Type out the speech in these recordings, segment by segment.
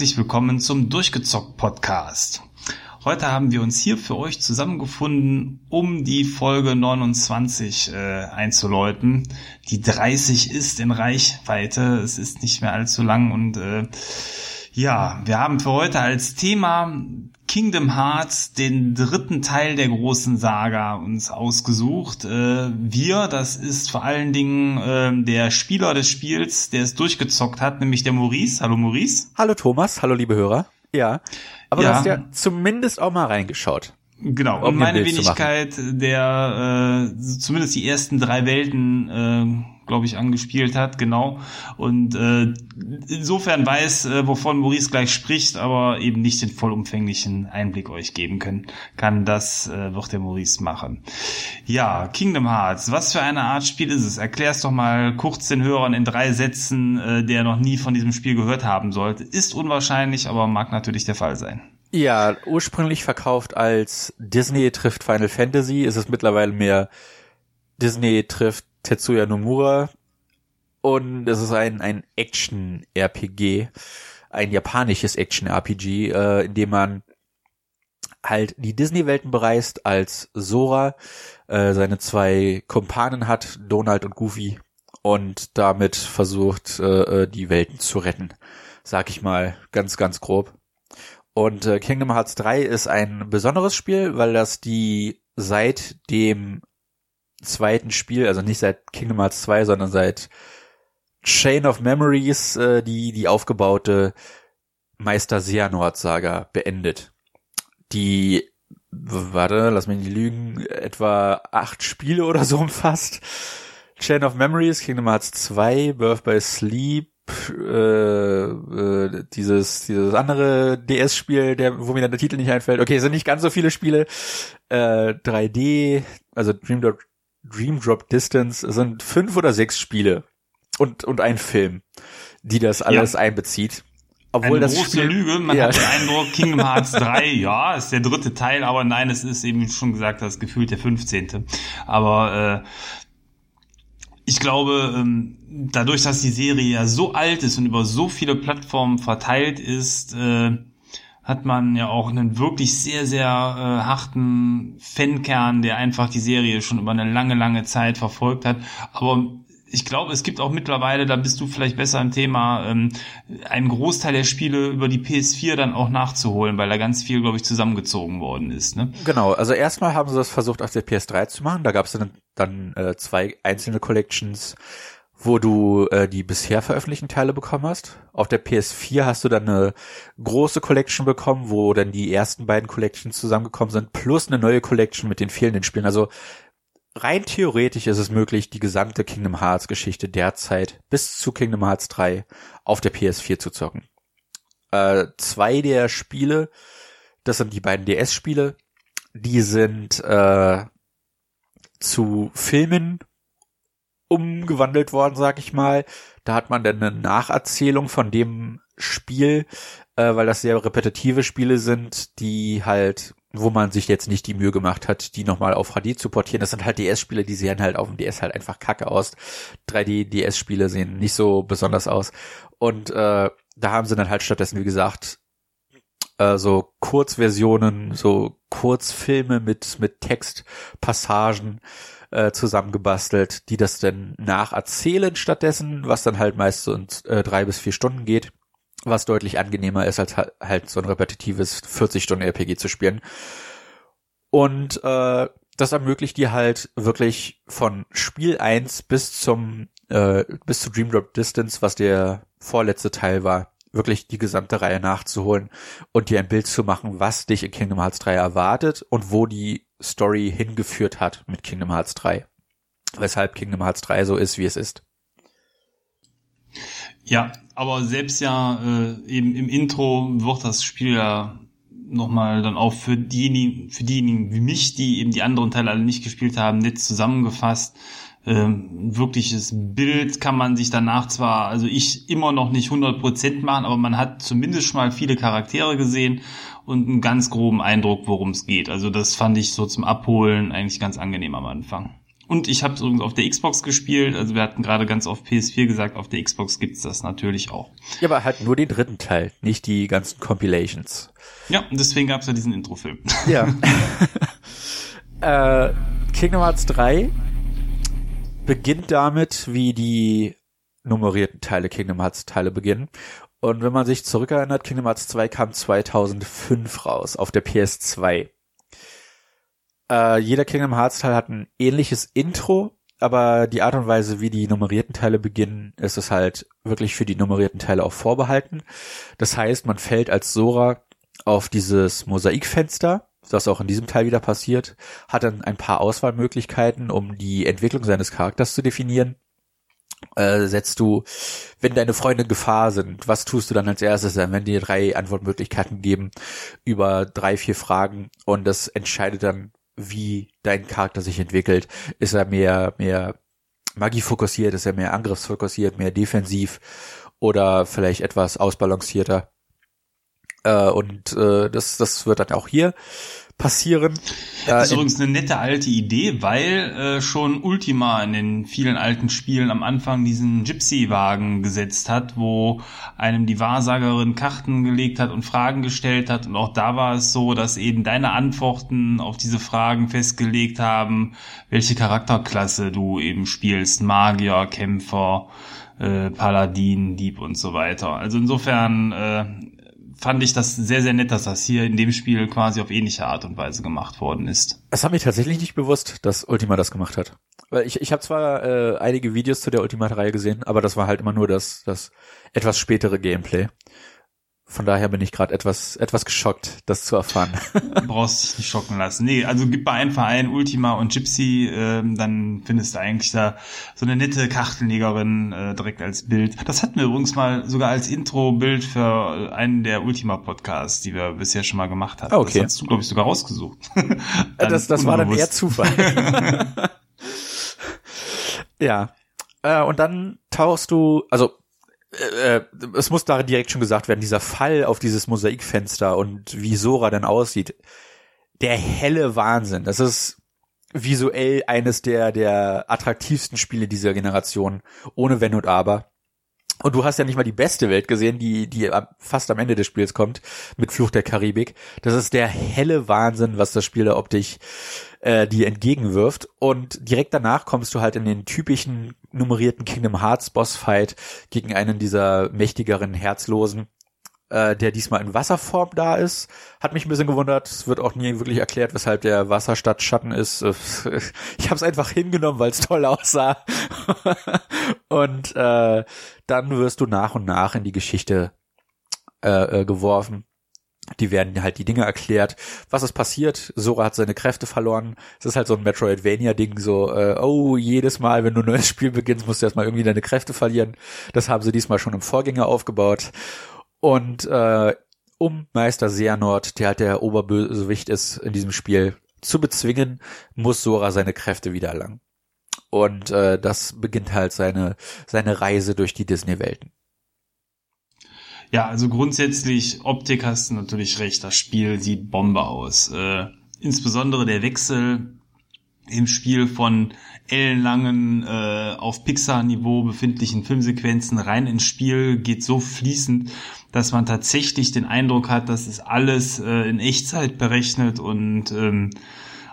herzlich willkommen zum Durchgezockt-Podcast. Heute haben wir uns hier für euch zusammengefunden, um die Folge 29 einzuläuten. Die 30 ist in Reichweite, es ist nicht mehr allzu lang und wir haben für heute als Thema Kingdom Hearts, den dritten Teil der großen Saga, uns ausgesucht. Das ist vor allen Dingen der Spieler des Spiels, der es durchgezockt hat, nämlich der Maurice. Hallo Maurice. Hallo Thomas, hallo liebe Hörer. Ja, aber ja. Du hast ja zumindest auch mal reingeschaut. Genau, um meine Wenigkeit, der zumindest die ersten drei Welten glaube ich, angespielt hat, genau. Und insofern weiß, wovon Maurice gleich spricht, aber eben nicht den vollumfänglichen Einblick euch geben kann. Das wird der Maurice machen. Ja, Kingdom Hearts, was für eine Art Spiel ist es? Erklär's doch mal kurz den Hörern in drei Sätzen, der noch nie von diesem Spiel gehört haben sollte. Ist unwahrscheinlich, aber mag natürlich der Fall sein. Ja, ursprünglich verkauft als Disney trifft Final Fantasy, ist es mittlerweile mehr Disney trifft Tetsuya Nomura, und es ist ein Action-RPG, ein japanisches Action-RPG, in dem man halt die Disney-Welten bereist als Sora, seine zwei Kumpanen hat, Donald und Goofy, und damit versucht, die Welten zu retten, sag ich mal ganz, ganz grob. Und Kingdom Hearts 3 ist ein besonderes Spiel, weil das die seit dem zweiten Spiel, also nicht seit Kingdom Hearts 2, sondern seit Chain of Memories, die aufgebaute Meister Xehanort-Saga beendet. Die, lass mich nicht lügen, etwa 8 Spiele oder so umfasst. Chain of Memories, Kingdom Hearts 2, Birth by Sleep, dieses andere DS-Spiel, wo mir dann der Titel nicht einfällt. Okay, es sind nicht ganz so viele Spiele. 3D, also Dream Drop Distance, sind 5 oder 6 Spiele und ein Film, die das alles einbezieht. Obwohl das große Lüge, man hat den Eindruck, Kingdom Hearts 3, ist der dritte Teil, aber nein, es ist eben, wie schon gesagt, das gefühlt der 15. Aber ich glaube, dadurch, dass die Serie ja so alt ist und über so viele Plattformen verteilt ist, hat man ja auch einen wirklich sehr, sehr harten Fankern, der einfach die Serie schon über eine lange, lange Zeit verfolgt hat. Aber ich glaube, es gibt auch mittlerweile, da bist du vielleicht besser im Thema, einen Großteil der Spiele über die PS4 dann auch nachzuholen, weil da ganz viel, glaube ich, zusammengezogen worden ist. Ne? Genau, also erstmal haben sie das versucht, auf der PS3 zu machen. Da gab es dann 2 einzelne Collections, wo du die bisher veröffentlichten Teile bekommen hast. Auf der PS4 hast du dann eine große Collection bekommen, wo dann die ersten beiden Collections zusammengekommen sind, plus eine neue Collection mit den fehlenden Spielen. Also rein theoretisch ist es möglich, die gesamte Kingdom Hearts Geschichte derzeit bis zu Kingdom Hearts 3 auf der PS4 zu zocken. 2 der Spiele, das sind die beiden DS-Spiele, die sind zu Filmen umgewandelt worden, sag ich mal. Da hat man dann eine Nacherzählung von dem Spiel, weil das sehr repetitive Spiele sind, die halt, wo man sich jetzt nicht die Mühe gemacht hat, die nochmal auf HD zu portieren. Das sind halt DS-Spiele, die sehen halt auf dem DS halt einfach kacke aus. 3D-DS-Spiele sehen nicht so besonders aus. Und da haben sie dann halt stattdessen, wie gesagt, so Kurzversionen, so Kurzfilme mit Textpassagen zusammengebastelt, die das dann nacherzählen stattdessen, was dann halt meist so in 3 bis 4 Stunden geht, was deutlich angenehmer ist, als halt so ein repetitives 40-Stunden-RPG zu spielen. Und das ermöglicht dir halt wirklich von Spiel 1 bis zu Dream Drop Distance, was der vorletzte Teil war, wirklich die gesamte Reihe nachzuholen und dir ein Bild zu machen, was dich in Kingdom Hearts 3 erwartet und wo die Story hingeführt hat mit Kingdom Hearts 3. Weshalb Kingdom Hearts 3 so ist, wie es ist. Ja, aber selbst eben im Intro wird das Spiel ja nochmal dann auch für diejenigen wie mich, die eben die anderen Teile alle nicht gespielt haben, nett zusammengefasst. Wirkliches Bild kann man sich danach zwar, also ich immer noch nicht 100% machen, aber man hat zumindest schon mal viele Charaktere gesehen und einen ganz groben Eindruck, worum es geht. Also das fand ich so zum Abholen eigentlich ganz angenehm am Anfang. Und ich habe es übrigens auf der Xbox gespielt. Also wir hatten gerade ganz oft PS4 gesagt, auf der Xbox gibt's das natürlich auch. Ja, aber halt nur den dritten Teil, nicht die ganzen Compilations. Ja, und deswegen gab's ja diesen Introfilm. Ja. Kingdom Hearts 3 beginnt damit, wie die nummerierten Teile Kingdom Hearts Teile beginnen. Und wenn man sich zurückerinnert, Kingdom Hearts 2 kam 2005 raus, auf der PS2. Jeder Kingdom Hearts Teil hat ein ähnliches Intro, aber die Art und Weise, wie die nummerierten Teile beginnen, ist es halt wirklich für die nummerierten Teile auch vorbehalten. Das heißt, man fällt als Sora auf dieses Mosaikfenster, das auch in diesem Teil wieder passiert, hat dann ein paar Auswahlmöglichkeiten, um die Entwicklung seines Charakters zu definieren. Setzt du, wenn deine Freunde in Gefahr sind, was tust du dann als erstes? Dann werden dir 3 Antwortmöglichkeiten geben über 3-4 Fragen und das entscheidet dann, wie dein Charakter sich entwickelt. Ist er mehr magiefokussiert, ist er mehr angriffsfokussiert, mehr defensiv oder vielleicht etwas ausbalancierter? Das wird dann auch hier passieren. Das ist übrigens eine nette alte Idee, weil schon Ultima in den vielen alten Spielen am Anfang diesen Gypsy-Wagen gesetzt hat, wo einem die Wahrsagerin Karten gelegt hat und Fragen gestellt hat. Und auch da war es so, dass eben deine Antworten auf diese Fragen festgelegt haben, welche Charakterklasse du eben spielst. Magier, Kämpfer, Paladin, Dieb und so weiter. Also insofern fand ich das sehr, sehr nett, dass das hier in dem Spiel quasi auf ähnliche Art und Weise gemacht worden ist. Das hat mich tatsächlich nicht bewusst, dass Ultima das gemacht hat. Weil ich habe zwar einige Videos zu der Ultima-Reihe gesehen, aber das war halt immer nur das etwas spätere Gameplay. Von daher bin ich gerade etwas geschockt, das zu erfahren. Du brauchst dich nicht schocken lassen. Nee, also gib bei einem Verein Ultima und Gypsy, dann findest du eigentlich da so eine nette Kartenlegerin direkt als Bild. Das hatten wir übrigens mal sogar als Intro-Bild für einen der Ultima-Podcasts, die wir bisher schon mal gemacht hatten. Okay. Das hast du, glaube ich, sogar rausgesucht. Das war dann eher Zufall. Ja. Und dann tauchst du, also es muss da direkt schon gesagt werden, dieser Fall auf dieses Mosaikfenster und wie Sora dann aussieht, der helle Wahnsinn. Das ist visuell eines der attraktivsten Spiele dieser Generation, ohne Wenn und Aber. Und du hast ja nicht mal die beste Welt gesehen, die fast am Ende des Spiels kommt, mit Fluch der Karibik. Das ist der helle Wahnsinn, was das Spiel da optisch dir entgegenwirft. Und direkt danach kommst du halt in den typischen nummerierten Kingdom Hearts Bossfight gegen einen dieser mächtigeren Herzlosen, der diesmal in Wasserform da ist. Hat mich ein bisschen gewundert. Es wird auch nie wirklich erklärt, weshalb der Wasser statt Schatten ist. Ich habe es einfach hingenommen, weil es toll aussah. Und dann wirst du nach und nach in die Geschichte geworfen. Die werden halt die Dinge erklärt. Was ist passiert? Sora hat seine Kräfte verloren. Es ist halt so ein Metroidvania-Ding, so, jedes Mal, wenn du ein neues Spiel beginnst, musst du erstmal irgendwie deine Kräfte verlieren. Das haben sie diesmal schon im Vorgänger aufgebaut. Und um Meister Xehanort, der halt der Oberbösewicht ist in diesem Spiel, zu bezwingen, muss Sora seine Kräfte wieder erlangen. Und das beginnt halt seine Reise durch die Disney-Welten. Ja, also grundsätzlich, Optik hast du natürlich recht, das Spiel sieht Bombe aus. Insbesondere der Wechsel im Spiel von ellenlangen, auf Pixar-Niveau befindlichen Filmsequenzen rein ins Spiel geht so fließend, dass man tatsächlich den Eindruck hat, dass es alles in Echtzeit berechnet und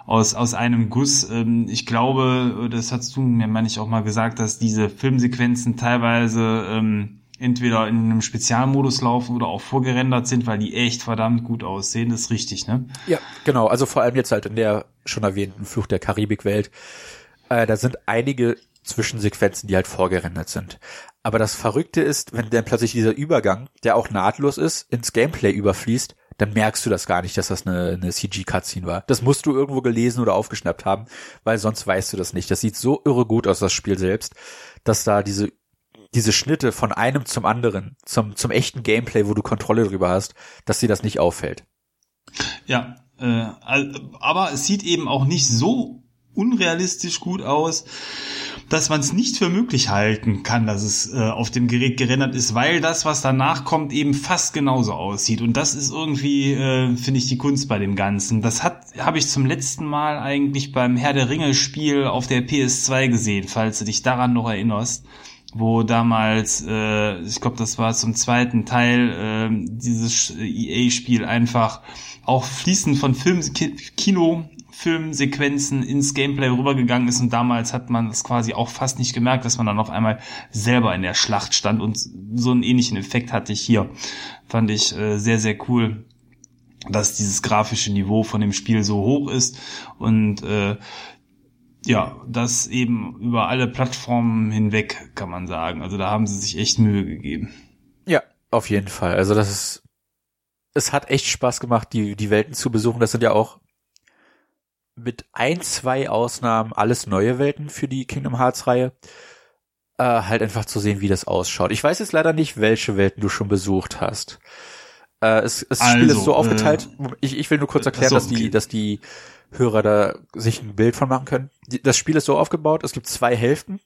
aus einem Guss. Ich glaube, das hast du mir, meine ich, auch mal gesagt, dass diese Filmsequenzen teilweise entweder in einem Spezialmodus laufen oder auch vorgerendert sind, weil die echt verdammt gut aussehen. Das ist richtig, ne? Ja, genau. Also vor allem jetzt halt in der schon erwähnten Fluch der Karibik-Welt. Da sind einige Zwischensequenzen, die halt vorgerendert sind. Aber das Verrückte ist, wenn dann plötzlich dieser Übergang, der auch nahtlos ist, ins Gameplay überfließt, dann merkst du das gar nicht, dass das eine CG-Cutscene war. Das musst du irgendwo gelesen oder aufgeschnappt haben, weil sonst weißt du das nicht. Das sieht so irre gut aus, das Spiel selbst, dass da diese Schnitte von einem zum anderen, zum echten Gameplay, wo du Kontrolle drüber hast, dass dir das nicht auffällt. Ja, aber es sieht eben auch nicht so unrealistisch gut aus, dass man es nicht für möglich halten kann, dass es auf dem Gerät gerendert ist, weil das, was danach kommt, eben fast genauso aussieht. Und das ist irgendwie, finde ich, die Kunst bei dem Ganzen. Das hat habe ich zum letzten Mal eigentlich beim Herr der Ringe-Spiel auf der PS2 gesehen, falls du dich daran noch erinnerst, wo damals, ich glaube, das war zum zweiten Teil, dieses EA-Spiel einfach auch fließend von Kinofilmsequenzen ins Gameplay rübergegangen ist, und damals hat man das quasi auch fast nicht gemerkt, dass man dann auf einmal selber in der Schlacht stand, und so einen ähnlichen Effekt hatte ich hier. Fand ich sehr, sehr cool, dass dieses grafische Niveau von dem Spiel so hoch ist und ja, das eben über alle Plattformen hinweg, kann man sagen. Also da haben sie sich echt Mühe gegeben. Ja, auf jeden Fall. Also das ist, es hat echt Spaß gemacht, die Welten zu besuchen. Das sind ja auch mit 1-2 Ausnahmen alles neue Welten für die Kingdom Hearts Reihe. Halt einfach zu sehen, wie das ausschaut. Ich weiß jetzt leider nicht, welche Welten du schon besucht hast. Das Spiel ist so aufgeteilt. Ich will nur kurz erklären, so, dass die Hörer da sich ein Bild von machen können. Das Spiel ist so aufgebaut, es gibt 2 Hälften.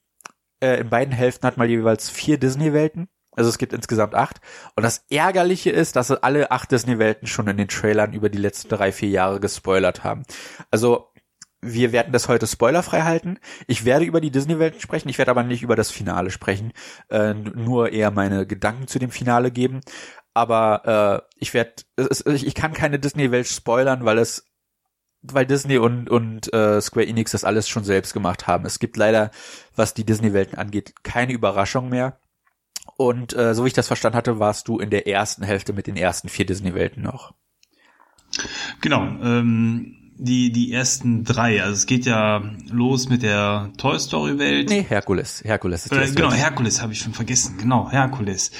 In beiden Hälften hat man jeweils 4 Disney-Welten. Also es gibt insgesamt 8. Und das Ärgerliche ist, dass alle 8 Disney-Welten schon in den Trailern über die letzten 3-4 Jahre gespoilert haben. Also wir werden das heute spoilerfrei halten. Ich werde über die Disney-Welten sprechen, ich werde aber nicht über das Finale sprechen. Nur eher meine Gedanken zu dem Finale geben. Aber ich kann keine Disney-Welt spoilern, weil Disney und Square Enix das alles schon selbst gemacht haben. Es gibt leider, was die Disney-Welten angeht, keine Überraschung mehr. Und so wie ich das verstanden hatte, warst du in der ersten Hälfte mit den ersten 4 Disney-Welten noch. Genau, die ersten 3. Also es geht ja los mit der Toy Story Welt. Nee, Herkules. Herkules ist die erste Welt. Herkules habe ich schon vergessen. Genau, Herkules.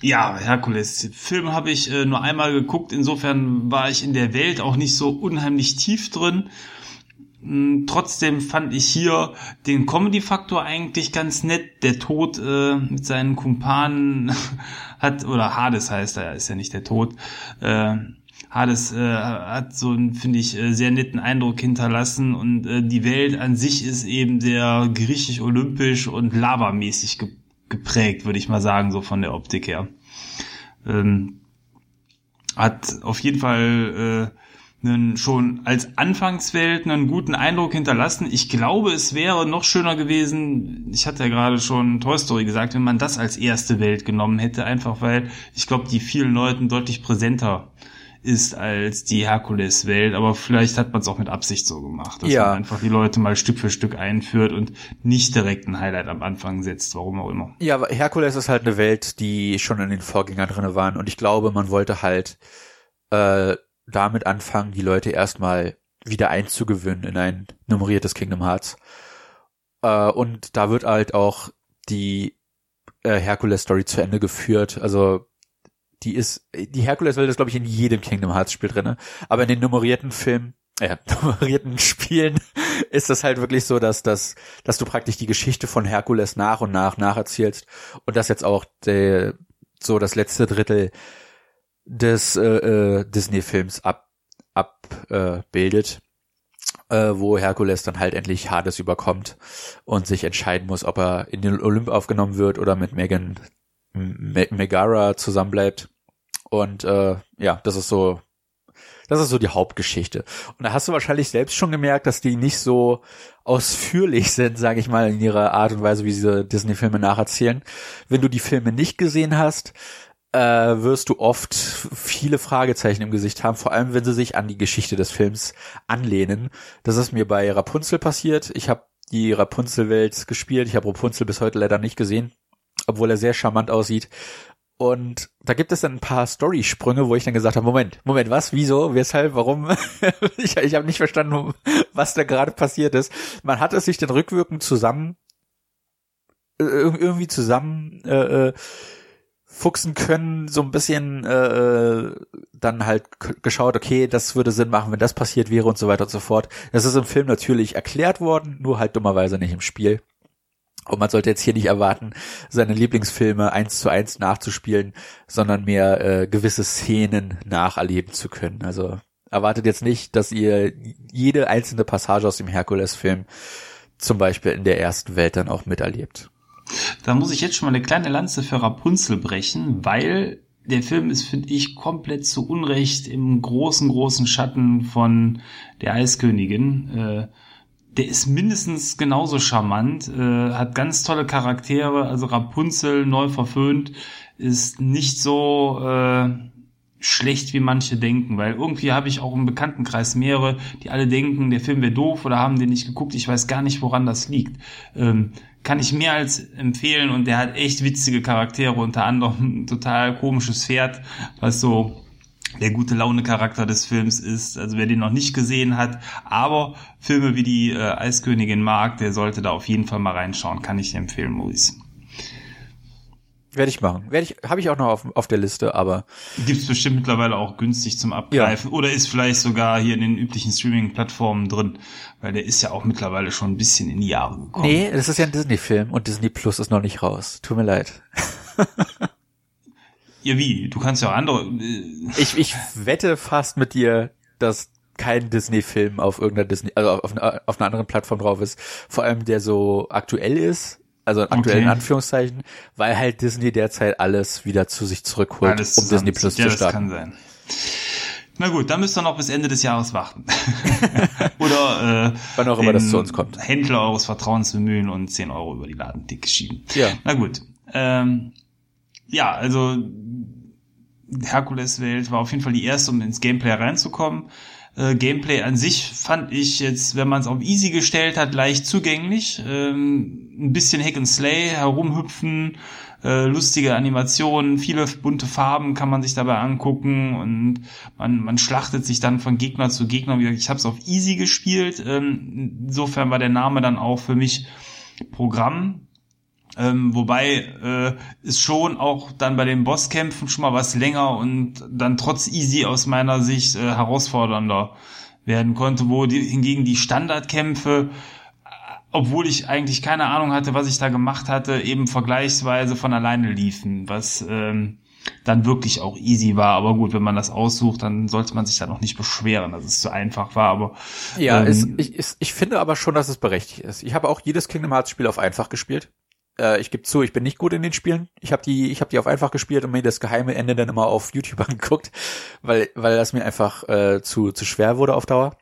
Ja, Herkules. Den Film habe ich nur einmal geguckt. Insofern war ich in der Welt auch nicht so unheimlich tief drin. Trotzdem fand ich hier den Comedy-Faktor eigentlich ganz nett. Der Tod mit seinen Kumpanen hat, oder Hades heißt er, ist ja nicht der Tod. Hades hat so einen, finde ich, sehr netten Eindruck hinterlassen, und die Welt an sich ist eben sehr griechisch-olympisch und lavamäßig geprägt, würde ich mal sagen, so von der Optik her. Hat auf jeden Fall schon als Anfangswelt einen guten Eindruck hinterlassen. Ich glaube, es wäre noch schöner gewesen, ich hatte ja gerade schon Toy Story gesagt, wenn man das als erste Welt genommen hätte, einfach weil, ich glaube, die vielen Leuten deutlich präsenter ist als die Herkules-Welt, aber vielleicht hat man es auch mit Absicht so gemacht, dass man einfach die Leute mal Stück für Stück einführt und nicht direkt ein Highlight am Anfang setzt, warum auch immer. Ja, aber Herkules ist halt eine Welt, die schon in den Vorgängern drin waren, und ich glaube, man wollte halt damit anfangen, die Leute erstmal wieder einzugewöhnen in ein nummeriertes Kingdom Hearts. Und da wird halt auch die Herkules-Story zu Ende geführt, also die Herkules-Welt ist, glaube ich, in jedem Kingdom Hearts-Spiel drin, aber in den nummerierten Filmen, nummerierten Spielen ist das halt wirklich so, dass du praktisch die Geschichte von Herkules nach und nach nacherzählst, und dass jetzt auch so das letzte Drittel des Disney-Films abbildet, wo Herkules dann halt endlich Hades überkommt und sich entscheiden muss, ob er in den Olymp aufgenommen wird oder mit Megara zusammenbleibt, und das ist so die Hauptgeschichte. Und da hast du wahrscheinlich selbst schon gemerkt, dass die nicht so ausführlich sind, sage ich mal, in ihrer Art und Weise, wie sie Disney-Filme nacherzählen. Wenn du die Filme nicht gesehen hast, wirst du oft viele Fragezeichen im Gesicht haben, vor allem wenn sie sich an die Geschichte des Films anlehnen. Das ist mir bei Rapunzel passiert. Ich habe die Rapunzel-Welt gespielt. Ich habe Rapunzel bis heute leider nicht gesehen, obwohl er sehr charmant aussieht. Und da gibt es dann ein paar Storysprünge, wo ich dann gesagt habe, Moment, was, wieso, weshalb, warum? Ich habe nicht verstanden, was da gerade passiert ist. Man hat es sich dann rückwirkend zusammen fuchsen können, so ein bisschen dann halt geschaut, okay, das würde Sinn machen, wenn das passiert wäre, und so weiter und so fort. Das ist im Film natürlich erklärt worden, nur halt dummerweise nicht im Spiel. Und man sollte jetzt hier nicht erwarten, seine Lieblingsfilme 1:1 nachzuspielen, sondern mehr gewisse Szenen nacherleben zu können. Also erwartet jetzt nicht, dass ihr jede einzelne Passage aus dem Herkules-Film zum Beispiel in der ersten Welt dann auch miterlebt. Da muss ich jetzt schon mal eine kleine Lanze für Rapunzel brechen, weil der Film ist, finde ich, komplett zu Unrecht im großen, großen Schatten von der Eiskönigin. Der ist mindestens genauso charmant, hat ganz tolle Charaktere, also Rapunzel neu verföhnt ist nicht so schlecht, wie manche denken, weil irgendwie habe ich auch im Bekanntenkreis mehrere, die alle denken, der Film wäre doof oder haben den nicht geguckt, ich weiß gar nicht, woran das liegt. Kann ich mehr als empfehlen und der hat echt witzige Charaktere, unter anderem ein total komisches Pferd, was so der gute Laune-Charakter des Films ist. Also wer den noch nicht gesehen hat, aber Filme wie die Eiskönigin mag, der sollte da auf jeden Fall mal reinschauen, kann ich dir empfehlen, Maurice. Werde ich machen. Habe ich auch noch auf der Liste, aber... Gibt's bestimmt mittlerweile auch günstig zum Abgreifen. Ja. Oder ist vielleicht sogar hier in den üblichen Streaming-Plattformen drin, weil der ist ja auch mittlerweile schon ein bisschen in die Jahre gekommen. Nee, das ist ja ein Disney-Film und Disney Plus ist noch nicht raus. Tut mir leid. Ja, wie? Du kannst ja auch andere... Ich wette fast mit dir, dass kein Disney-Film auf irgendeiner Disney, also auf einer anderen Plattform drauf ist. Vor allem, der so aktuell ist. Also aktuell in Anführungszeichen, weil halt Disney derzeit alles wieder zu sich zurückholt, alles um Disney Plus zu starten. Das kann sein. Na gut, dann müsst ihr noch bis Ende des Jahres warten. Oder wann auch immer das zu uns kommt. Händler eures Vertrauens bemühen und 10 Euro über die Ladendicke schieben. Ja. Na gut. Ja, also Herkuleswelt war auf jeden Fall die erste, um ins Gameplay reinzukommen. Gameplay an sich fand ich jetzt, wenn man es auf easy gestellt hat, leicht zugänglich. Ein bisschen Hack and Slay, herumhüpfen, lustige Animationen, viele bunte Farben kann man sich dabei angucken und man schlachtet sich dann von Gegner zu Gegner. Wie gesagt, ich habe es auf easy gespielt. Insofern war der Name dann auch für mich Programm. Wobei es schon auch dann bei den Bosskämpfen schon mal was länger und dann trotz easy aus meiner Sicht herausfordernder werden konnte, wo hingegen die Standardkämpfe, obwohl ich eigentlich keine Ahnung hatte, was ich da gemacht hatte, eben vergleichsweise von alleine liefen, was dann wirklich auch easy war. Aber gut, wenn man das aussucht, dann sollte man sich da noch nicht beschweren, dass es zu einfach war. Aber ja, ich finde aber schon, dass es berechtigt ist. Ich habe auch jedes Kingdom Hearts Spiel auf einfach gespielt. Ich gebe zu, ich bin nicht gut in den Spielen. Ich habe die auf einfach gespielt und mir das geheime Ende dann immer auf YouTube angeguckt, weil das mir einfach zu schwer wurde auf Dauer.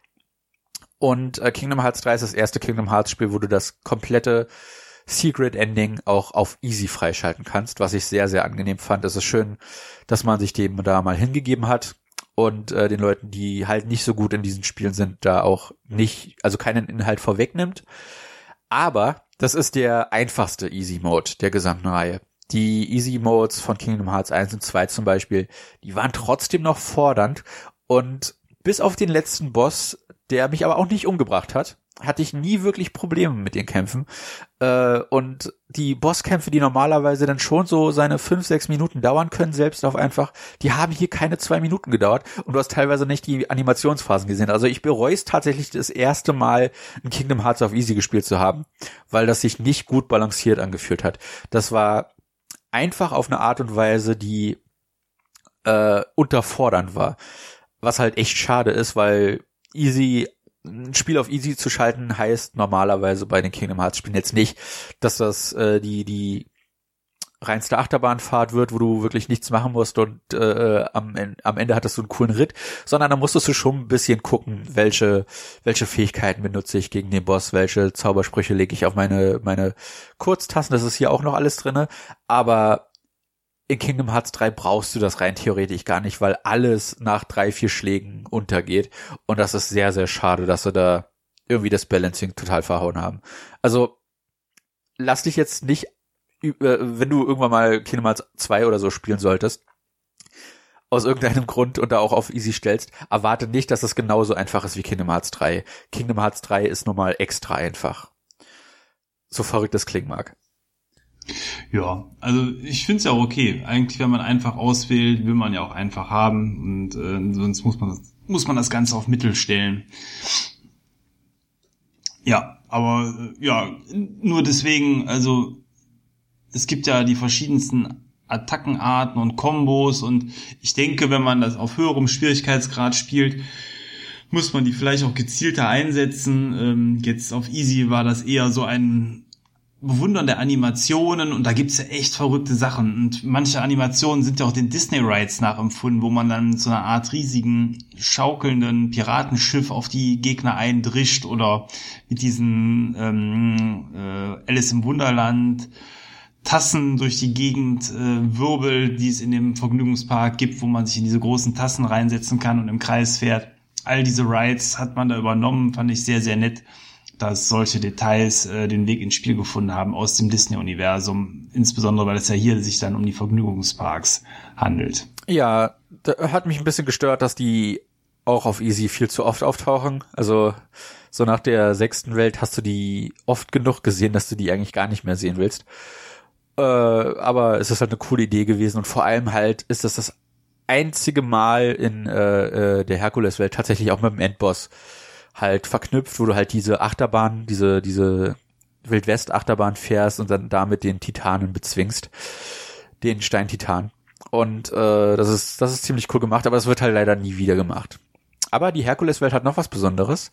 Und Kingdom Hearts 3 ist das erste Kingdom Hearts Spiel, wo du das komplette Secret Ending auch auf easy freischalten kannst, was ich sehr, sehr angenehm fand. Es ist schön, dass man sich dem da mal hingegeben hat und den Leuten, die halt nicht so gut in diesen Spielen sind, da auch nicht, also keinen Inhalt vorwegnimmt. Aber das ist der einfachste Easy-Mode der gesamten Reihe. Die Easy-Modes von Kingdom Hearts 1 und 2 zum Beispiel, die waren trotzdem noch fordernd. Und bis auf den letzten Boss, der mich aber auch nicht umgebracht hat, hatte ich nie wirklich Probleme mit den Kämpfen. Und die Bosskämpfe, die normalerweise dann schon so seine 5-6 Minuten dauern können, selbst auf einfach, die haben hier keine 2 Minuten gedauert und du hast teilweise nicht die Animationsphasen gesehen. Also ich bereue es tatsächlich, das erste Mal ein Kingdom Hearts auf Easy gespielt zu haben, weil das sich nicht gut balanciert angefühlt hat. Das war einfach auf eine Art und Weise, die unterfordernd war. Was halt echt schade ist, weil Easy... Ein Spiel auf easy zu schalten heißt normalerweise bei den Kingdom Hearts Spielen jetzt nicht, dass das die reinste Achterbahnfahrt wird, wo du wirklich nichts machen musst und am Ende hattest du einen coolen Ritt, sondern da musstest du schon ein bisschen gucken, welche Fähigkeiten benutze ich gegen den Boss, welche Zaubersprüche lege ich auf meine Kurztasten, das ist hier auch noch alles drinne, aber in Kingdom Hearts 3 brauchst du das rein theoretisch gar nicht, weil alles nach 3-4 Schlägen untergeht. Und das ist sehr, sehr schade, dass sie da irgendwie das Balancing total verhauen haben. Also lass dich jetzt nicht, wenn du irgendwann mal Kingdom Hearts 2 oder so spielen solltest, aus irgendeinem Grund und da auch auf easy stellst, erwarte nicht, dass das genauso einfach ist wie Kingdom Hearts 3. Kingdom Hearts 3 ist nun mal extra einfach. So verrückt das klingen mag. Ja, also ich find's ja auch okay. Eigentlich, wenn man einfach auswählt, will man ja auch einfach haben und sonst muss man das Ganze auf Mittel stellen. Ja, aber ja, nur deswegen, also es gibt ja die verschiedensten Attackenarten und Kombos und ich denke, wenn man das auf höherem Schwierigkeitsgrad spielt, muss man die vielleicht auch gezielter einsetzen. Jetzt auf Easy war das eher so ein Bewundern der Animationen, und da gibt's ja echt verrückte Sachen, und manche Animationen sind ja auch den Disney-Rides nachempfunden, wo man dann so eine Art riesigen, schaukelnden Piratenschiff auf die Gegner eindrischt, oder mit diesen Alice im Wunderland Tassen durch die Gegend wirbelt, die es in dem Vergnügungspark gibt, wo man sich in diese großen Tassen reinsetzen kann und im Kreis fährt. All diese Rides hat man da übernommen, fand ich sehr, sehr nett, dass solche Details den Weg ins Spiel gefunden haben aus dem Disney-Universum, insbesondere weil es ja hier sich dann um die Vergnügungsparks handelt. Ja, da hat mich ein bisschen gestört, dass die auch auf Easy viel zu oft auftauchen. Also so nach der 6. Welt hast du die oft genug gesehen, dass du die eigentlich gar nicht mehr sehen willst. Aber es ist halt eine coole Idee gewesen, und vor allem halt ist das einzige Mal in der Herkules-Welt tatsächlich auch mit dem Endboss halt verknüpft, wo du halt diese Achterbahn, diese Wildwest-Achterbahn fährst und dann damit den Titanen bezwingst, den Steintitan. Und das ist ziemlich cool gemacht, aber das wird halt leider nie wieder gemacht. Aber die Herkules-Welt hat noch was Besonderes.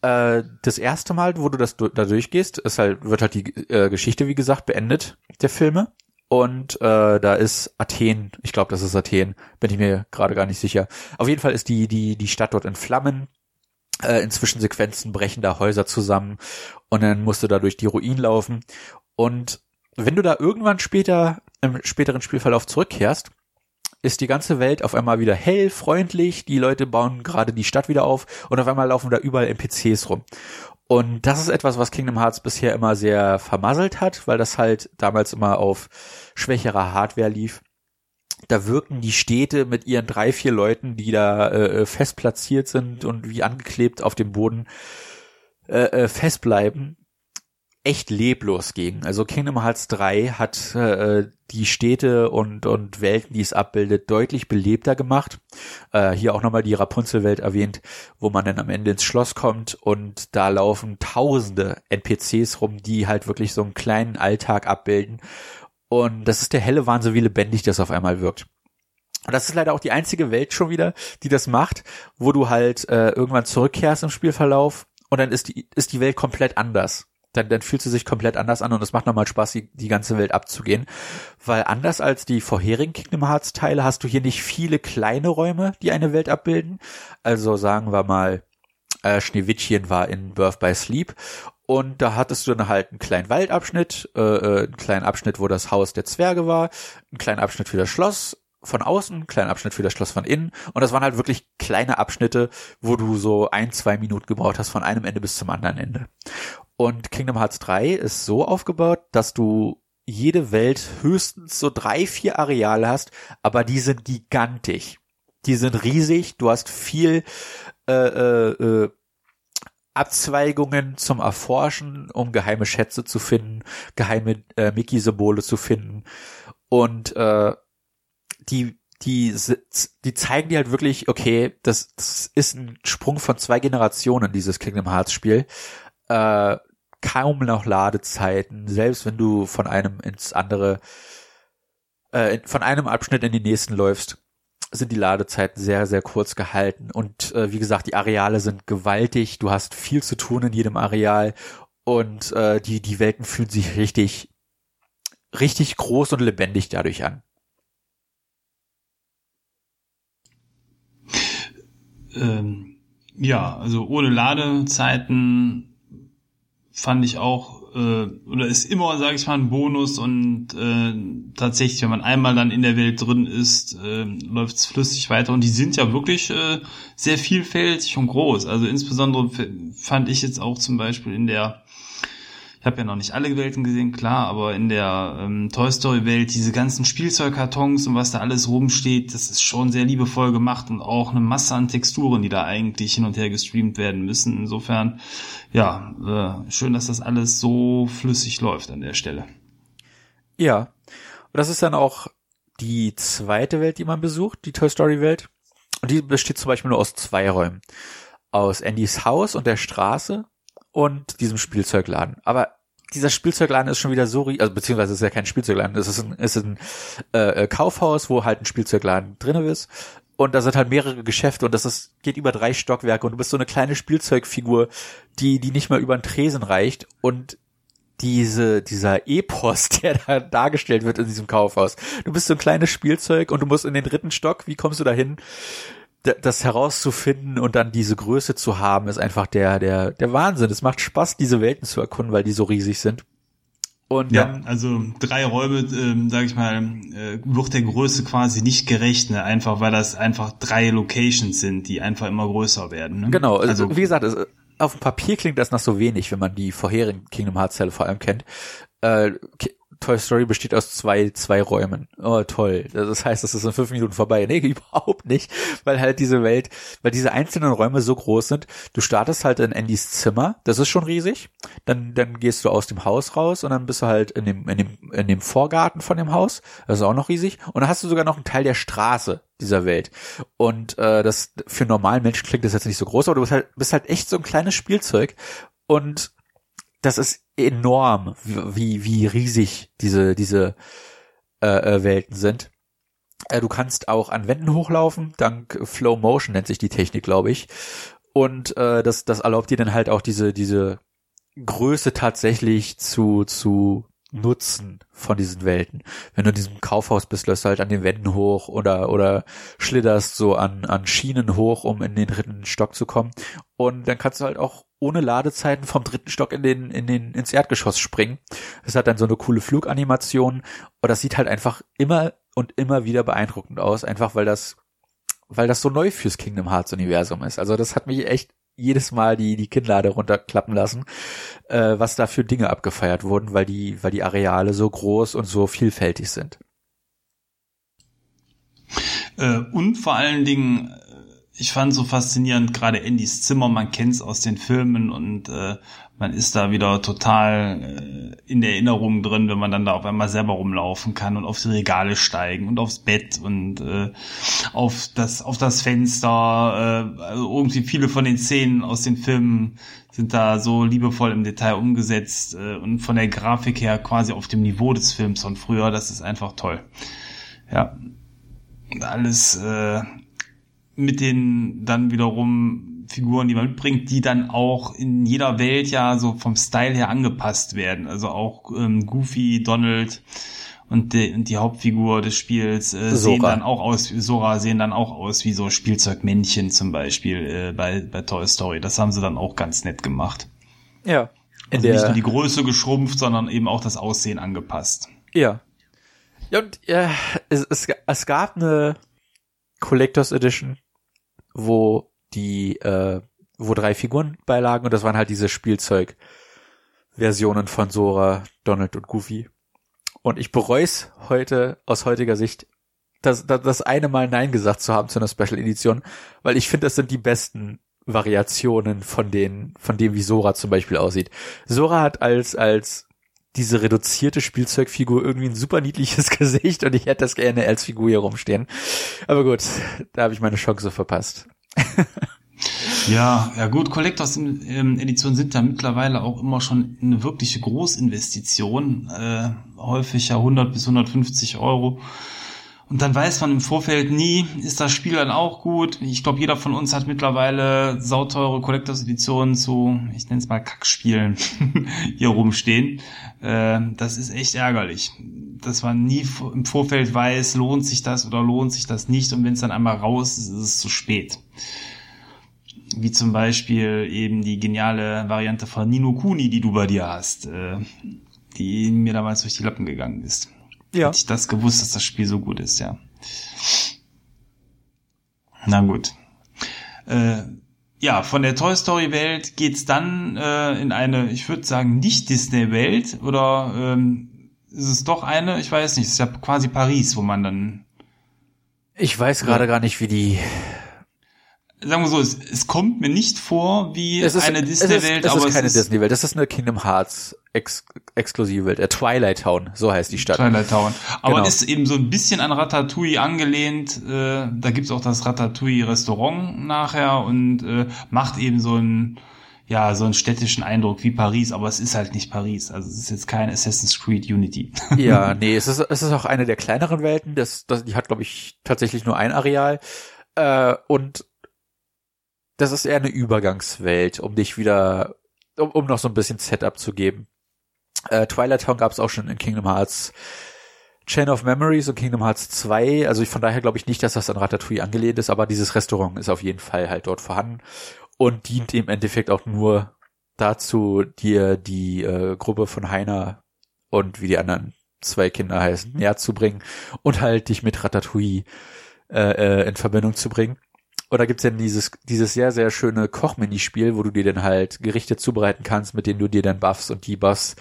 Das erste Mal, wo du da durchgehst, wird halt die Geschichte, wie gesagt, beendet, der Filme. Und da ist Athen, ich glaube, das ist Athen, bin ich mir gerade gar nicht sicher. Auf jeden Fall ist die Stadt dort in Flammen. In Zwischensequenzen brechen da Häuser zusammen, und dann musst du da durch die Ruinen laufen. Und wenn du da irgendwann später, im späteren Spielverlauf zurückkehrst, ist die ganze Welt auf einmal wieder hell, freundlich, die Leute bauen gerade die Stadt wieder auf, und auf einmal laufen da überall NPCs rum. Und das ist etwas, was Kingdom Hearts bisher immer sehr vermasselt hat, weil das halt damals immer auf schwächerer Hardware lief. Da wirken die Städte mit ihren 3-4 Leuten, die da fest platziert sind und wie angeklebt auf dem Boden festbleiben, echt leblos gegen. Also Kingdom Hearts 3 hat die Städte und Welten, die es abbildet, deutlich belebter gemacht. Hier auch nochmal die Rapunzel-Welt erwähnt, wo man dann am Ende ins Schloss kommt, und da laufen tausende NPCs rum, die halt wirklich so einen kleinen Alltag abbilden. Und das ist der helle Wahnsinn, wie lebendig das auf einmal wirkt. Und das ist leider auch die einzige Welt schon wieder, die das macht, wo du halt irgendwann zurückkehrst im Spielverlauf, und dann ist die Welt komplett anders. Dann fühlt sie sich komplett anders an, und es macht nochmal Spaß, die ganze Welt abzugehen. Weil anders als die vorherigen Kingdom Hearts Teile hast du hier nicht viele kleine Räume, die eine Welt abbilden. Also sagen wir mal, Schneewittchen war in Birth by Sleep, und da hattest du dann halt einen kleinen Waldabschnitt, einen kleinen Abschnitt, wo das Haus der Zwerge war, einen kleinen Abschnitt für das Schloss von außen, einen kleinen Abschnitt für das Schloss von innen, und das waren halt wirklich kleine Abschnitte, wo du so 1-2 Minuten gebraucht hast, von einem Ende bis zum anderen Ende. Und Kingdom Hearts 3 ist so aufgebaut, dass du jede Welt höchstens so 3-4 Areale hast, aber die sind gigantisch. Die sind riesig, du hast viel Abzweigungen zum Erforschen, um geheime Schätze zu finden, geheime Mickey-Symbole zu finden, und die zeigen dir halt wirklich, okay, das ist ein Sprung von 2 Generationen, dieses Kingdom Hearts Spiel. Kaum noch Ladezeiten, selbst wenn du von einem ins andere, von einem Abschnitt in den nächsten läufst, sind die Ladezeiten sehr, sehr kurz gehalten. Und wie gesagt, die Areale sind gewaltig, du hast viel zu tun in jedem Areal, und die Welten fühlen sich richtig, richtig groß und lebendig dadurch an. Ja, also ohne Ladezeiten fand ich auch, oder ist immer, sage ich mal, ein Bonus, und tatsächlich, wenn man einmal dann in der Welt drin ist, läuft's flüssig weiter, und die sind ja wirklich sehr vielfältig und groß. Also insbesondere fand ich jetzt auch zum Beispiel in der, ich habe ja noch nicht alle Welten gesehen, klar, aber in der Toy Story Welt, diese ganzen Spielzeugkartons und was da alles rumsteht, das ist schon sehr liebevoll gemacht, und auch eine Masse an Texturen, die da eigentlich hin und her gestreamt werden müssen. Insofern, ja, schön, dass das alles so flüssig läuft an der Stelle. Ja, und das ist dann auch die zweite Welt, die man besucht, die Toy Story Welt. Und die besteht zum Beispiel nur aus 2 Räumen. Aus Andys Haus und der Straße und diesem Spielzeugladen. Aber dieser Spielzeugladen ist schon wieder so riesig, also beziehungsweise es ist ja kein Spielzeugladen, es ist ein Kaufhaus, wo halt ein Spielzeugladen drin ist, und da sind halt mehrere Geschäfte, und geht über 3 Stockwerke, und du bist so eine kleine Spielzeugfigur, die nicht mal über den Tresen reicht, und dieser Epos, der da dargestellt wird in diesem Kaufhaus. Du bist so ein kleines Spielzeug und du musst in den dritten Stock, wie kommst du dahin? Das herauszufinden und dann diese Größe zu haben, ist einfach der Wahnsinn. Es macht Spaß, diese Welten zu erkunden, weil die so riesig sind. Und ja, also 3 Räume, sag ich mal, wird der Größe quasi nicht gerecht, ne? Einfach, weil das einfach 3 Locations sind, die einfach immer größer werden. Ne? Genau, also wie gesagt, auf dem Papier klingt das nach so wenig, wenn man die vorherigen Kingdom Hearts Teile vor allem kennt. Toy Story besteht aus 2 Räumen. Oh, toll. Das heißt, das ist in 5 Minuten vorbei. Nee, überhaupt nicht, weil halt weil diese einzelnen Räume so groß sind. Du startest halt in Andys Zimmer. Das ist schon riesig. Dann gehst du aus dem Haus raus und dann bist du halt in dem Vorgarten von dem Haus. Das ist auch noch riesig. Und dann hast du sogar noch einen Teil der Straße dieser Welt. Und das für einen normalen Menschen klingt das jetzt nicht so groß, aber du bist halt echt so ein kleines Spielzeug. Und das ist enorm, wie riesig diese Welten sind. Du kannst auch an Wänden hochlaufen, dank Flow Motion nennt sich die Technik, glaube ich. Und das erlaubt dir dann halt auch diese Größe tatsächlich zu nutzen von diesen Welten. Wenn du in diesem Kaufhaus bist, läufst du halt an den Wänden hoch oder schlitterst so an Schienen hoch, um in den dritten Stock zu kommen. Und dann kannst du halt auch ohne Ladezeiten vom dritten Stock ins Erdgeschoss springen. Es hat dann so eine coole Fluganimation und das sieht halt einfach immer und immer wieder beeindruckend aus, einfach weil das so neu fürs Kingdom Hearts Universum ist. Also das hat mich echt jedes Mal die Kinnlade runterklappen lassen, was da für Dinge abgefeiert wurden, weil die Areale so groß und so vielfältig sind. Und vor allen Dingen, ich fand so faszinierend, gerade Andys Zimmer, man kennt's aus den Filmen und man ist da wieder total in der Erinnerung drin, wenn man dann da auf einmal selber rumlaufen kann und auf die Regale steigen und aufs Bett und auf das Fenster. Also irgendwie viele von den Szenen aus den Filmen sind da so liebevoll im Detail umgesetzt und von der Grafik her quasi auf dem Niveau des Films von früher. Das ist einfach toll. Ja, und alles mit den dann wiederum Figuren, die man mitbringt, die dann auch in jeder Welt ja so vom Style her angepasst werden. Also auch Goofy, Donald und die Hauptfigur des Spiels sehen dann auch aus wie so Spielzeugmännchen zum Beispiel bei Toy Story. Das haben sie dann auch ganz nett gemacht. Ja. Also nicht nur die Größe geschrumpft, sondern eben auch das Aussehen angepasst. Ja. Ja, und es gab eine Collectors Edition, wo 3 Figuren beilagen und das waren halt diese Spielzeug-Versionen von Sora, Donald und Goofy. Und ich bereue es heute, aus heutiger Sicht, das eine Mal Nein gesagt zu haben zu einer Special Edition, weil ich finde, das sind die besten Variationen von dem, wie Sora zum Beispiel aussieht. Sora hat als diese reduzierte Spielzeugfigur irgendwie ein super niedliches Gesicht und ich hätte das gerne als Figur hier rumstehen. Aber gut, da habe ich meine Chance verpasst. Ja, gut, Collectors Editionen sind da mittlerweile auch immer schon eine wirkliche Großinvestition, häufig ja 100 bis 150 €. Und dann weiß man im Vorfeld nie, ist das Spiel dann auch gut? Ich glaube, jeder von uns hat mittlerweile sauteure Collectors-Editionen zu, ich nenne es mal Kackspielen, hier rumstehen. Das ist echt ärgerlich, dass man nie im Vorfeld weiß, lohnt sich das oder lohnt sich das nicht. Und wenn es dann einmal raus ist, ist es zu spät. Wie zum Beispiel eben die geniale Variante von Ni no Kuni, die du bei dir hast, die mir damals durch die Lappen gegangen ist. Ja. Hätte ich das gewusst, dass das Spiel so gut ist, ja. Na gut. Ja, von der Toy Story Welt geht's dann in eine, ich würde sagen, nicht Disney Welt oder ist es doch eine? Ich weiß nicht. Es ist ja quasi Paris, wo man dann. Ich weiß gerade gar nicht, wie die. Sagen wir so, es kommt mir nicht vor wie eine Disney-Welt. Es ist keine Disney-Welt, das ist eine Kingdom Hearts-exklusive Welt. Twilight Town, so heißt die Stadt. Twilight Town. Aber genau. Ist eben so ein bisschen an Ratatouille angelehnt. Da gibt's auch das Ratatouille-Restaurant nachher und macht eben so einen städtischen Eindruck wie Paris, aber es ist halt nicht Paris. Also es ist jetzt kein Assassin's Creed Unity. Ja, nee, es ist auch eine der kleineren Welten. Die hat, glaube ich, tatsächlich nur ein Areal. Und das ist eher eine Übergangswelt, um noch so ein bisschen Setup zu geben. Twilight Town gab es auch schon in Kingdom Hearts Chain of Memories und Kingdom Hearts 2. Also von daher glaube ich nicht, dass das an Ratatouille angelehnt ist, aber dieses Restaurant ist auf jeden Fall halt dort vorhanden und dient im Endeffekt auch nur dazu, dir die Gruppe von Heiner und wie die anderen zwei Kinder heißen, näher zu bringen und halt dich mit Ratatouille in Verbindung zu bringen. Und da gibt's dann dieses sehr, sehr schöne Koch-Minispiel, wo du dir dann halt Gerichte zubereiten kannst, mit denen du dir dann Buffs und Debuffs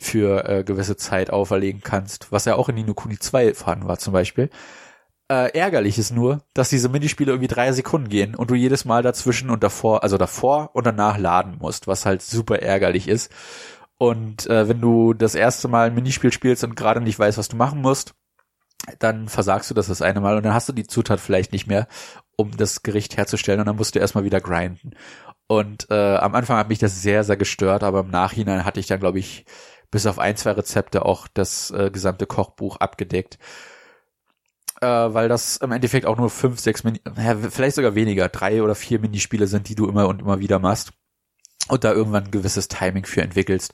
für gewisse Zeit auferlegen kannst, was ja auch in Ni no Kuni 2 vorhanden war zum Beispiel. Ärgerlich ist nur, dass diese Minispiele irgendwie 3 Sekunden gehen und du jedes Mal dazwischen und davor und danach laden musst, was halt super ärgerlich ist. Und wenn du das erste Mal ein Minispiel spielst und gerade nicht weißt, was du machen musst, dann versagst du das eine Mal und dann hast du die Zutat vielleicht nicht mehr, um das Gericht herzustellen, und dann musst du erstmal wieder grinden. Und am Anfang hat mich das sehr, sehr gestört, aber im Nachhinein hatte ich dann, glaube ich, bis auf 1, 2 Rezepte auch das gesamte Kochbuch abgedeckt. Weil das im Endeffekt auch nur 5, 6, vielleicht sogar weniger, 3 oder 4 Minispiele sind, die du immer und immer wieder machst und da irgendwann ein gewisses Timing für entwickelst,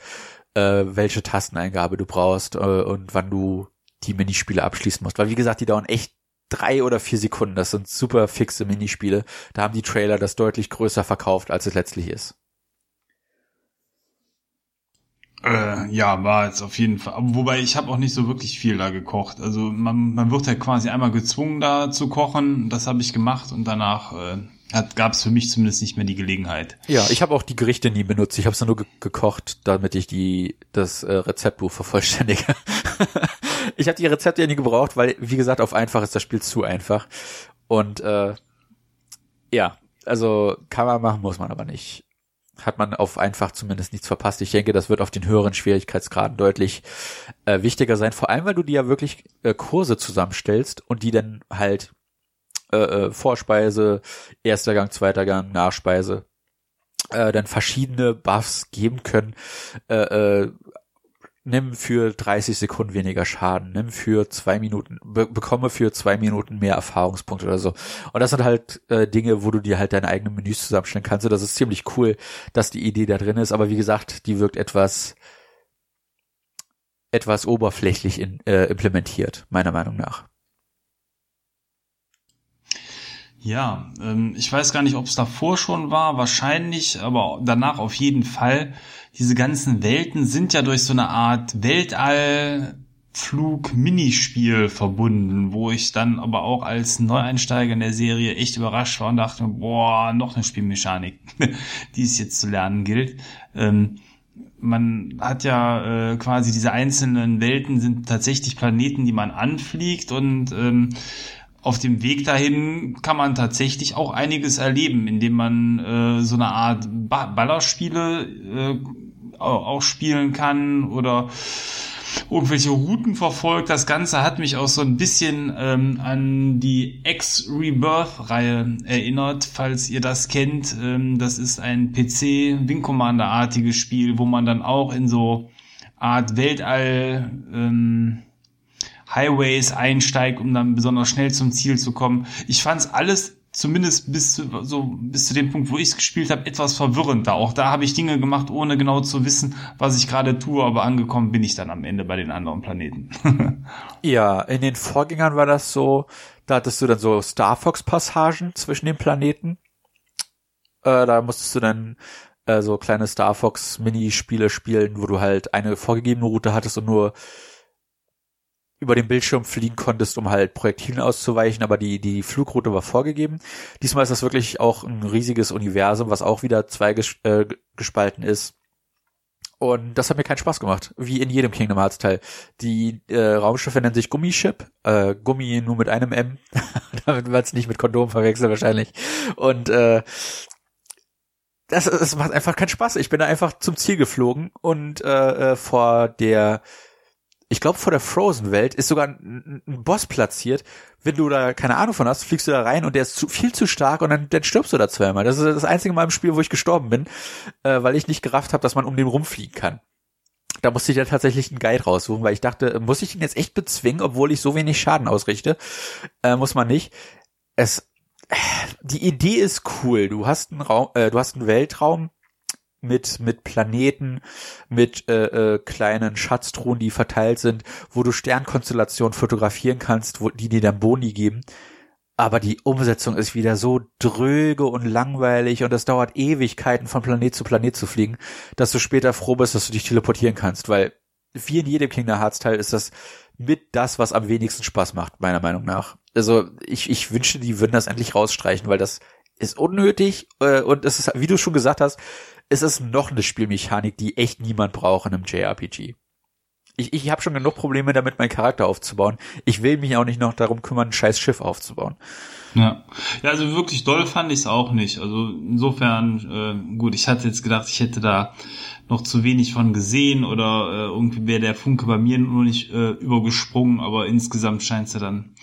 welche Tasteneingabe du brauchst und wann du die Minispiele abschließen musst. Weil wie gesagt, die dauern echt 3 oder 4 Sekunden. Das sind super fixe Minispiele. Da haben die Trailer das deutlich größer verkauft, als es letztlich ist. Ja, war jetzt auf jeden Fall. Wobei, ich habe auch nicht so wirklich viel da gekocht. Also man wird halt quasi einmal gezwungen, da zu kochen. Das habe ich gemacht und danach gab es für mich zumindest nicht mehr die Gelegenheit. Ja, ich habe auch die Gerichte nie benutzt. Ich habe es nur gekocht, damit ich das Rezeptbuch vervollständige. Ich habe die Rezepte ja nie gebraucht, weil, wie gesagt, auf einfach ist das Spiel zu einfach. Und ja, also kann man machen, muss man aber nicht. Hat man auf einfach zumindest nichts verpasst. Ich denke, das wird auf den höheren Schwierigkeitsgraden deutlich wichtiger sein. Vor allem, weil du dir ja wirklich Kurse zusammenstellst und die dann halt Vorspeise, erster Gang, zweiter Gang, Nachspeise, dann verschiedene Buffs geben können. Nimm für 30 Sekunden weniger Schaden, nimm für 2 Minuten, bekomme für 2 Minuten mehr Erfahrungspunkte oder so. Und das sind halt Dinge, wo du dir halt deine eigenen Menüs zusammenstellen kannst. Und das ist ziemlich cool, dass die Idee da drin ist. Aber wie gesagt, die wirkt etwas oberflächlich implementiert, meiner Meinung nach. Ja, ich weiß gar nicht, ob es davor schon war, wahrscheinlich, aber danach auf jeden Fall. Diese ganzen Welten sind ja durch so eine Art Weltallflug-Minispiel verbunden, wo ich dann aber auch als Neueinsteiger in der Serie echt überrascht war und dachte, boah, noch eine Spielmechanik, die es jetzt zu lernen gilt. Man hat ja quasi diese einzelnen Welten sind tatsächlich Planeten, die man anfliegt, und auf dem Weg dahin kann man tatsächlich auch einiges erleben, indem man so eine Art Ballerspiele auch spielen kann oder irgendwelche Routen verfolgt. Das Ganze hat mich auch so ein bisschen an die X-Rebirth-Reihe erinnert, falls ihr das kennt. Das ist ein PC-Wing-Commander-artiges Spiel, wo man dann auch in so Art Weltall Highways einsteigt, um dann besonders schnell zum Ziel zu kommen. Ich fand's alles, zumindest bis zu dem Punkt, wo ich es gespielt habe, etwas verwirrend. Auch da habe ich Dinge gemacht, ohne genau zu wissen, was ich gerade tue, aber angekommen bin ich dann am Ende bei den anderen Planeten. Ja, in den Vorgängern war das so, da hattest du dann so Star Fox Passagen zwischen den Planeten. Da musstest du dann so kleine Star Fox Minispiele spielen, wo du halt eine vorgegebene Route hattest und nur über den Bildschirm fliegen konntest, um halt Projektilen auszuweichen, aber die Flugroute war vorgegeben. Diesmal ist das wirklich auch ein riesiges Universum, was auch wieder zweigespalten ist. Und das hat mir keinen Spaß gemacht, wie in jedem Kingdom Hearts Teil. Die Raumschiffe nennen sich Gummischip, Gummi nur mit einem M, damit man es nicht mit Kondom verwechselt wahrscheinlich. Und das macht einfach keinen Spaß. Ich bin da einfach zum Ziel geflogen und vor der Frozen-Welt ist sogar ein Boss platziert. Wenn du da keine Ahnung von hast, fliegst du da rein und der ist viel zu stark und dann stirbst du da zweimal. Das ist das einzige Mal im Spiel, wo ich gestorben bin, weil ich nicht gerafft habe, dass man um den rumfliegen kann. Da musste ich ja tatsächlich einen Guide raussuchen, weil ich dachte, muss ich ihn jetzt echt bezwingen, obwohl ich so wenig Schaden ausrichte? Muss man nicht. Die Idee ist cool. Du hast einen Weltraum mit Planeten, mit kleinen Schatztruhen, die verteilt sind, wo du Sternkonstellationen fotografieren kannst, wo die dir dann Boni geben. Aber die Umsetzung ist wieder so dröge und langweilig und es dauert Ewigkeiten, von Planet zu fliegen, dass du später froh bist, dass du dich teleportieren kannst, weil wie in jedem Kingdom Hearts Teil ist das mit das, was am wenigsten Spaß macht, meiner Meinung nach. Also ich wünschte, die würden das endlich rausstreichen, weil das ist unnötig und es ist, wie du schon gesagt hast, es ist noch eine Spielmechanik, die echt niemand braucht in einem JRPG. Ich habe schon genug Probleme damit, meinen Charakter aufzubauen. Ich will mich auch nicht noch darum kümmern, ein scheiß Schiff aufzubauen. Ja, also wirklich doll fand ich es auch nicht. Also insofern, gut, ich hatte jetzt gedacht, ich hätte da noch zu wenig von gesehen oder irgendwie wäre der Funke bei mir nur nicht übergesprungen, aber insgesamt scheint es ja dann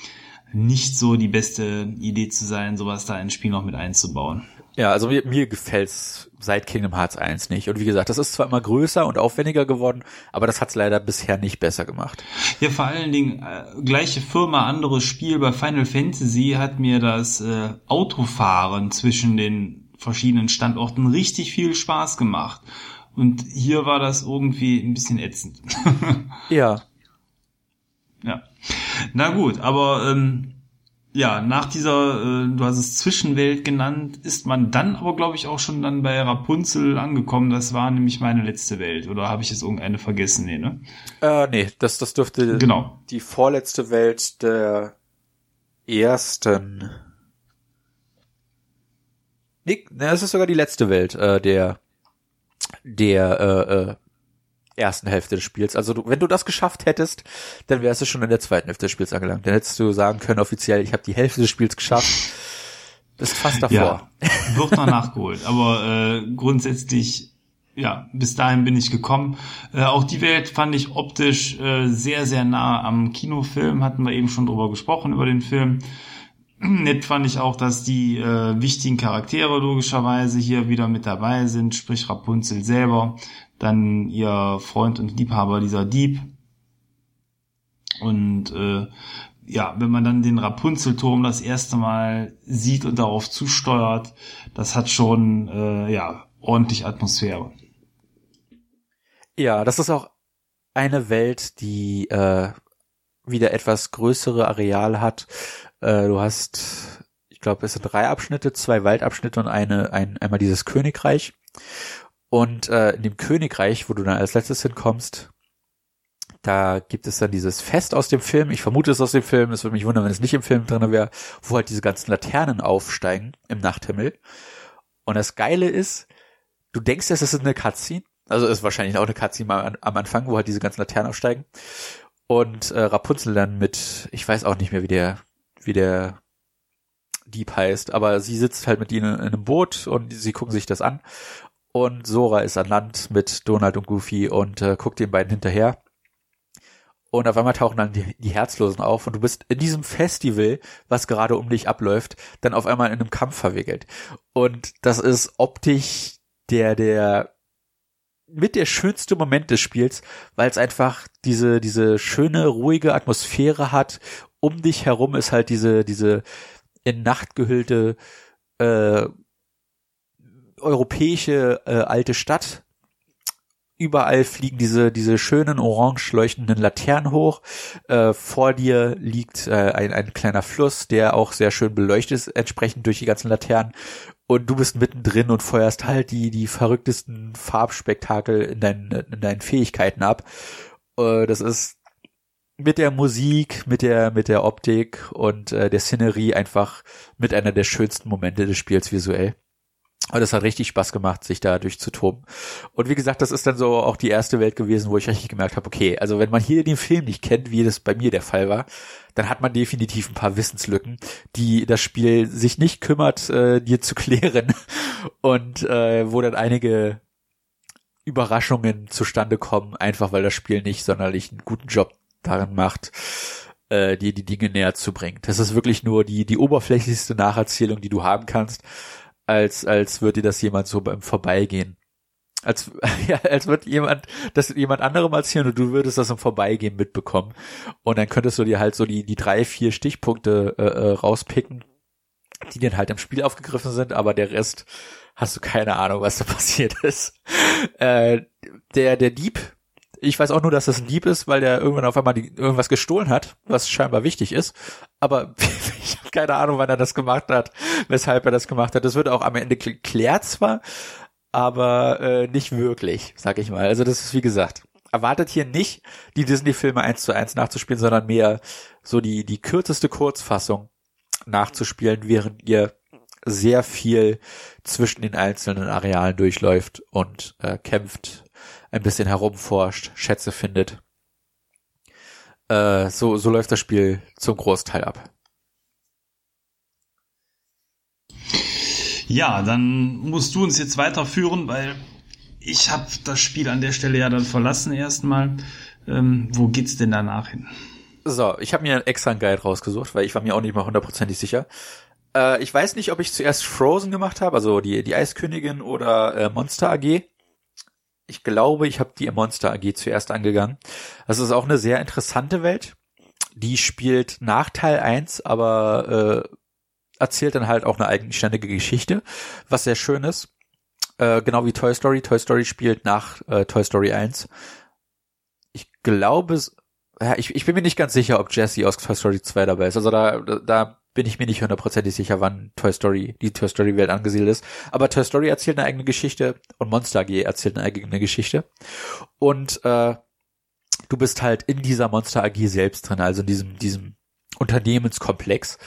nicht so die beste Idee zu sein, sowas da ins Spiel noch mit einzubauen. Ja, also mir gefällt's seit Kingdom Hearts 1 nicht. Und wie gesagt, das ist zwar immer größer und aufwendiger geworden, aber das hat's leider bisher nicht besser gemacht. Ja, vor allen Dingen, gleiche Firma, anderes Spiel. Bei Final Fantasy hat mir das Autofahren zwischen den verschiedenen Standorten richtig viel Spaß gemacht. Und hier war das irgendwie ein bisschen ätzend. Ja. Ja. Na gut, aber ja, nach dieser, du hast es Zwischenwelt genannt, ist man dann aber, glaube ich, auch schon dann bei Rapunzel angekommen. Das war nämlich meine letzte Welt. Oder habe ich jetzt irgendeine vergessen? Nee, ne? Nee, das dürfte genau die vorletzte Welt der ersten. Nee, es ist sogar die letzte Welt der ersten Hälfte des Spiels. Also wenn du das geschafft hättest, dann wärst du schon in der zweiten Hälfte des Spiels angelangt. Dann hättest du sagen können offiziell, ich habe die Hälfte des Spiels geschafft. Bist fast davor. Ja, wird noch nachgeholt. Aber grundsätzlich, ja, bis dahin bin ich gekommen. Auch die Welt fand ich optisch sehr, sehr nah am Kinofilm. Hatten wir eben schon drüber gesprochen, über den Film. Nett fand ich auch, dass die wichtigen Charaktere logischerweise hier wieder mit dabei sind, sprich Rapunzel selber, dann ihr Freund und Liebhaber, dieser Dieb. Und ja, wenn man dann den Rapunzelturm das erste Mal sieht und darauf zusteuert, das hat schon ja ordentlich Atmosphäre. Ja, das ist auch eine Welt, die wieder etwas größere Areal hat. Du hast, ich glaube, es sind 3 Abschnitte, 2 Waldabschnitte und einmal dieses Königreich. Und in dem Königreich, wo du dann als letztes hinkommst, da gibt es dann dieses Fest aus dem Film. Ich vermute, es ist aus dem Film. Es würde mich wundern, wenn es nicht im Film drin wäre, wo halt diese ganzen Laternen aufsteigen im Nachthimmel. Und das Geile ist, du denkst, es ist eine Cutscene. Also es ist wahrscheinlich auch eine Cutscene am Anfang, wo halt diese ganzen Laternen aufsteigen. Und Rapunzel dann mit, ich weiß auch nicht mehr, wie der Dieb heißt, aber sie sitzt halt mit ihnen in einem Boot und sie gucken sich das an und Sora ist an Land mit Donald und Goofy und guckt den beiden hinterher und auf einmal tauchen dann die Herzlosen auf und du bist in diesem Festival, was gerade um dich abläuft, dann auf einmal in einem Kampf verwickelt und das ist optisch der mit der schönste Moment des Spiels, weil es einfach diese schöne, ruhige Atmosphäre hat. Um dich herum ist halt diese in Nacht gehüllte europäische alte Stadt. Überall fliegen diese schönen orange leuchtenden Laternen hoch. Vor dir liegt ein kleiner Fluss, der auch sehr schön beleuchtet ist, entsprechend durch die ganzen Laternen. Und du bist mittendrin und feuerst halt die verrücktesten Farbspektakel in deinen Fähigkeiten ab. Das ist mit der Musik, mit der Optik und der Szenerie einfach mit einer der schönsten Momente des Spiels visuell. Und es hat richtig Spaß gemacht, sich da durchzutoben. Und wie gesagt, das ist dann so auch die erste Welt gewesen, wo ich richtig gemerkt habe, okay, also wenn man hier den Film nicht kennt, wie das bei mir der Fall war, dann hat man definitiv ein paar Wissenslücken, die das Spiel sich nicht kümmert, dir zu klären. Und wo dann einige Überraschungen zustande kommen, einfach weil das Spiel nicht sonderlich einen guten Job darin macht, dir die Dinge näher zu bringen. Das ist wirklich nur die oberflächlichste Nacherzählung, die du haben kannst, als würde dir das jemand so beim Vorbeigehen. Als wird jemand anderem erzählen und du würdest das im Vorbeigehen mitbekommen. Und dann könntest du dir halt so die 3, 4 Stichpunkte rauspicken, die dann halt im Spiel aufgegriffen sind, aber der Rest hast du keine Ahnung, was da passiert ist. Der Dieb, ich weiß auch nur, dass das ein Dieb ist, weil der irgendwann auf einmal irgendwas gestohlen hat, was scheinbar wichtig ist, aber ich habe keine Ahnung, wann er das gemacht hat, weshalb er das gemacht hat. Das wird auch am Ende geklärt zwar, aber nicht wirklich, sag ich mal. Also das ist, wie gesagt, erwartet hier nicht, die Disney-Filme 1:1 nachzuspielen, sondern mehr so die kürzeste Kurzfassung nachzuspielen, während ihr sehr viel zwischen den einzelnen Arealen durchläuft und kämpft, ein bisschen herumforscht, Schätze findet. So läuft das Spiel zum Großteil ab. Ja, dann musst du uns jetzt weiterführen, weil ich habe das Spiel an der Stelle ja dann verlassen erstmal. Wo geht's denn danach hin? So, ich habe mir extra einen Guide rausgesucht, weil ich war mir auch nicht mal 100% sicher. Ich weiß nicht, ob ich zuerst Frozen gemacht habe, also die Eiskönigin oder Monster AG. Ich glaube, ich habe die Monster AG zuerst angegangen. Das ist auch eine sehr interessante Welt. Die spielt nach Teil 1, aber erzählt dann halt auch eine eigenständige Geschichte, was sehr schön ist. Genau wie Toy Story. Toy Story spielt nach Toy Story 1. Ich glaube, ich bin mir nicht ganz sicher, ob Jessie aus Toy Story 2 dabei ist. Also da bin ich mir nicht 100% sicher, wann die Toy Story Welt angesiedelt ist. Aber Toy Story erzählt eine eigene Geschichte und Monster AG erzählt eine eigene Geschichte. Und du bist halt in dieser Monster AG selbst drin, also in diesem Unternehmenskomplex.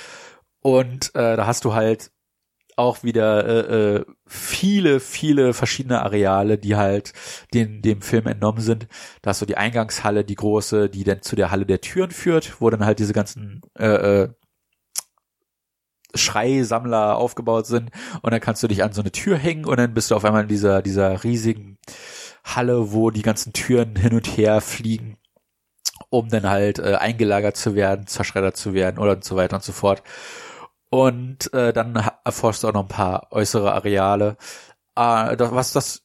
Und da hast du halt auch wieder viele, viele verschiedene Areale, die halt dem Film entnommen sind. Da hast du die Eingangshalle, die große, die dann zu der Halle der Türen führt, wo dann halt diese ganzen Schrei-Sammler aufgebaut sind, und dann kannst du dich an so eine Tür hängen und dann bist du auf einmal in dieser riesigen Halle, wo die ganzen Türen hin und her fliegen, um dann halt eingelagert zu werden, zerschreddert zu werden oder und so weiter und so fort. Und dann erforschst du auch noch ein paar äußere Areale. Was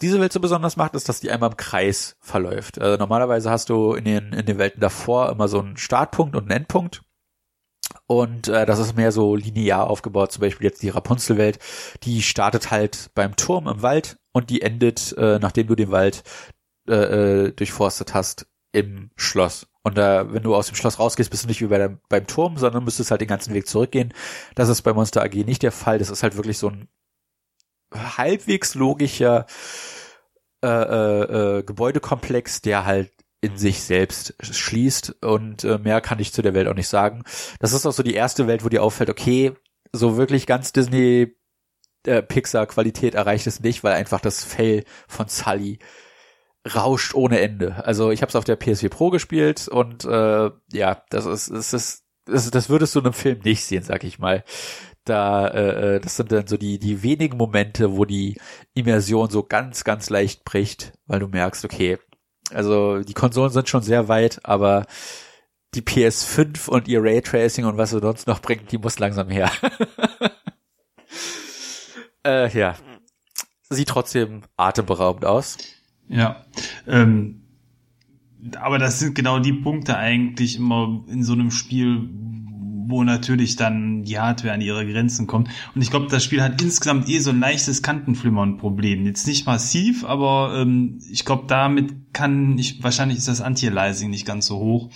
diese Welt so besonders macht, ist, dass die einmal im Kreis verläuft. Normalerweise hast du in den Welten davor immer so einen Startpunkt und einen Endpunkt. Und das ist mehr so linear aufgebaut. Zum Beispiel jetzt die Rapunzelwelt, die startet halt beim Turm im Wald und die endet, nachdem du den Wald durchforstet hast, im Schloss. Und wenn du aus dem Schloss rausgehst, bist du nicht wie beim Turm, sondern müsstest halt den ganzen Weg zurückgehen. Das ist bei Monster AG nicht der Fall. Das ist halt wirklich so ein halbwegs logischer Gebäudekomplex, der halt in sich selbst schließt, und mehr kann ich zu der Welt auch nicht sagen. Das ist auch so die erste Welt, wo dir auffällt, okay, so wirklich ganz Disney Pixar-Qualität erreicht es nicht, weil einfach das Fell von Sully rauscht ohne Ende. Also ich habe es auf der PS4 Pro gespielt und ja, das würdest du in einem Film nicht sehen, sag ich mal. Da das sind dann so die wenigen Momente, wo die Immersion so ganz, ganz leicht bricht, weil du merkst, okay, also die Konsolen sind schon sehr weit, aber die PS5 und ihr Raytracing und was sie sonst noch bringt, die muss langsam her. Ja, sieht trotzdem atemberaubend aus. Ja, aber das sind genau die Punkte eigentlich immer in so einem Spiel, wo natürlich dann die Hardware an ihre Grenzen kommt. Und ich glaube, das Spiel hat insgesamt so ein leichtes Kantenflimmern-Problem. Jetzt nicht massiv, aber ich glaube, damit wahrscheinlich ist das Anti-Aliasing nicht ganz so hoch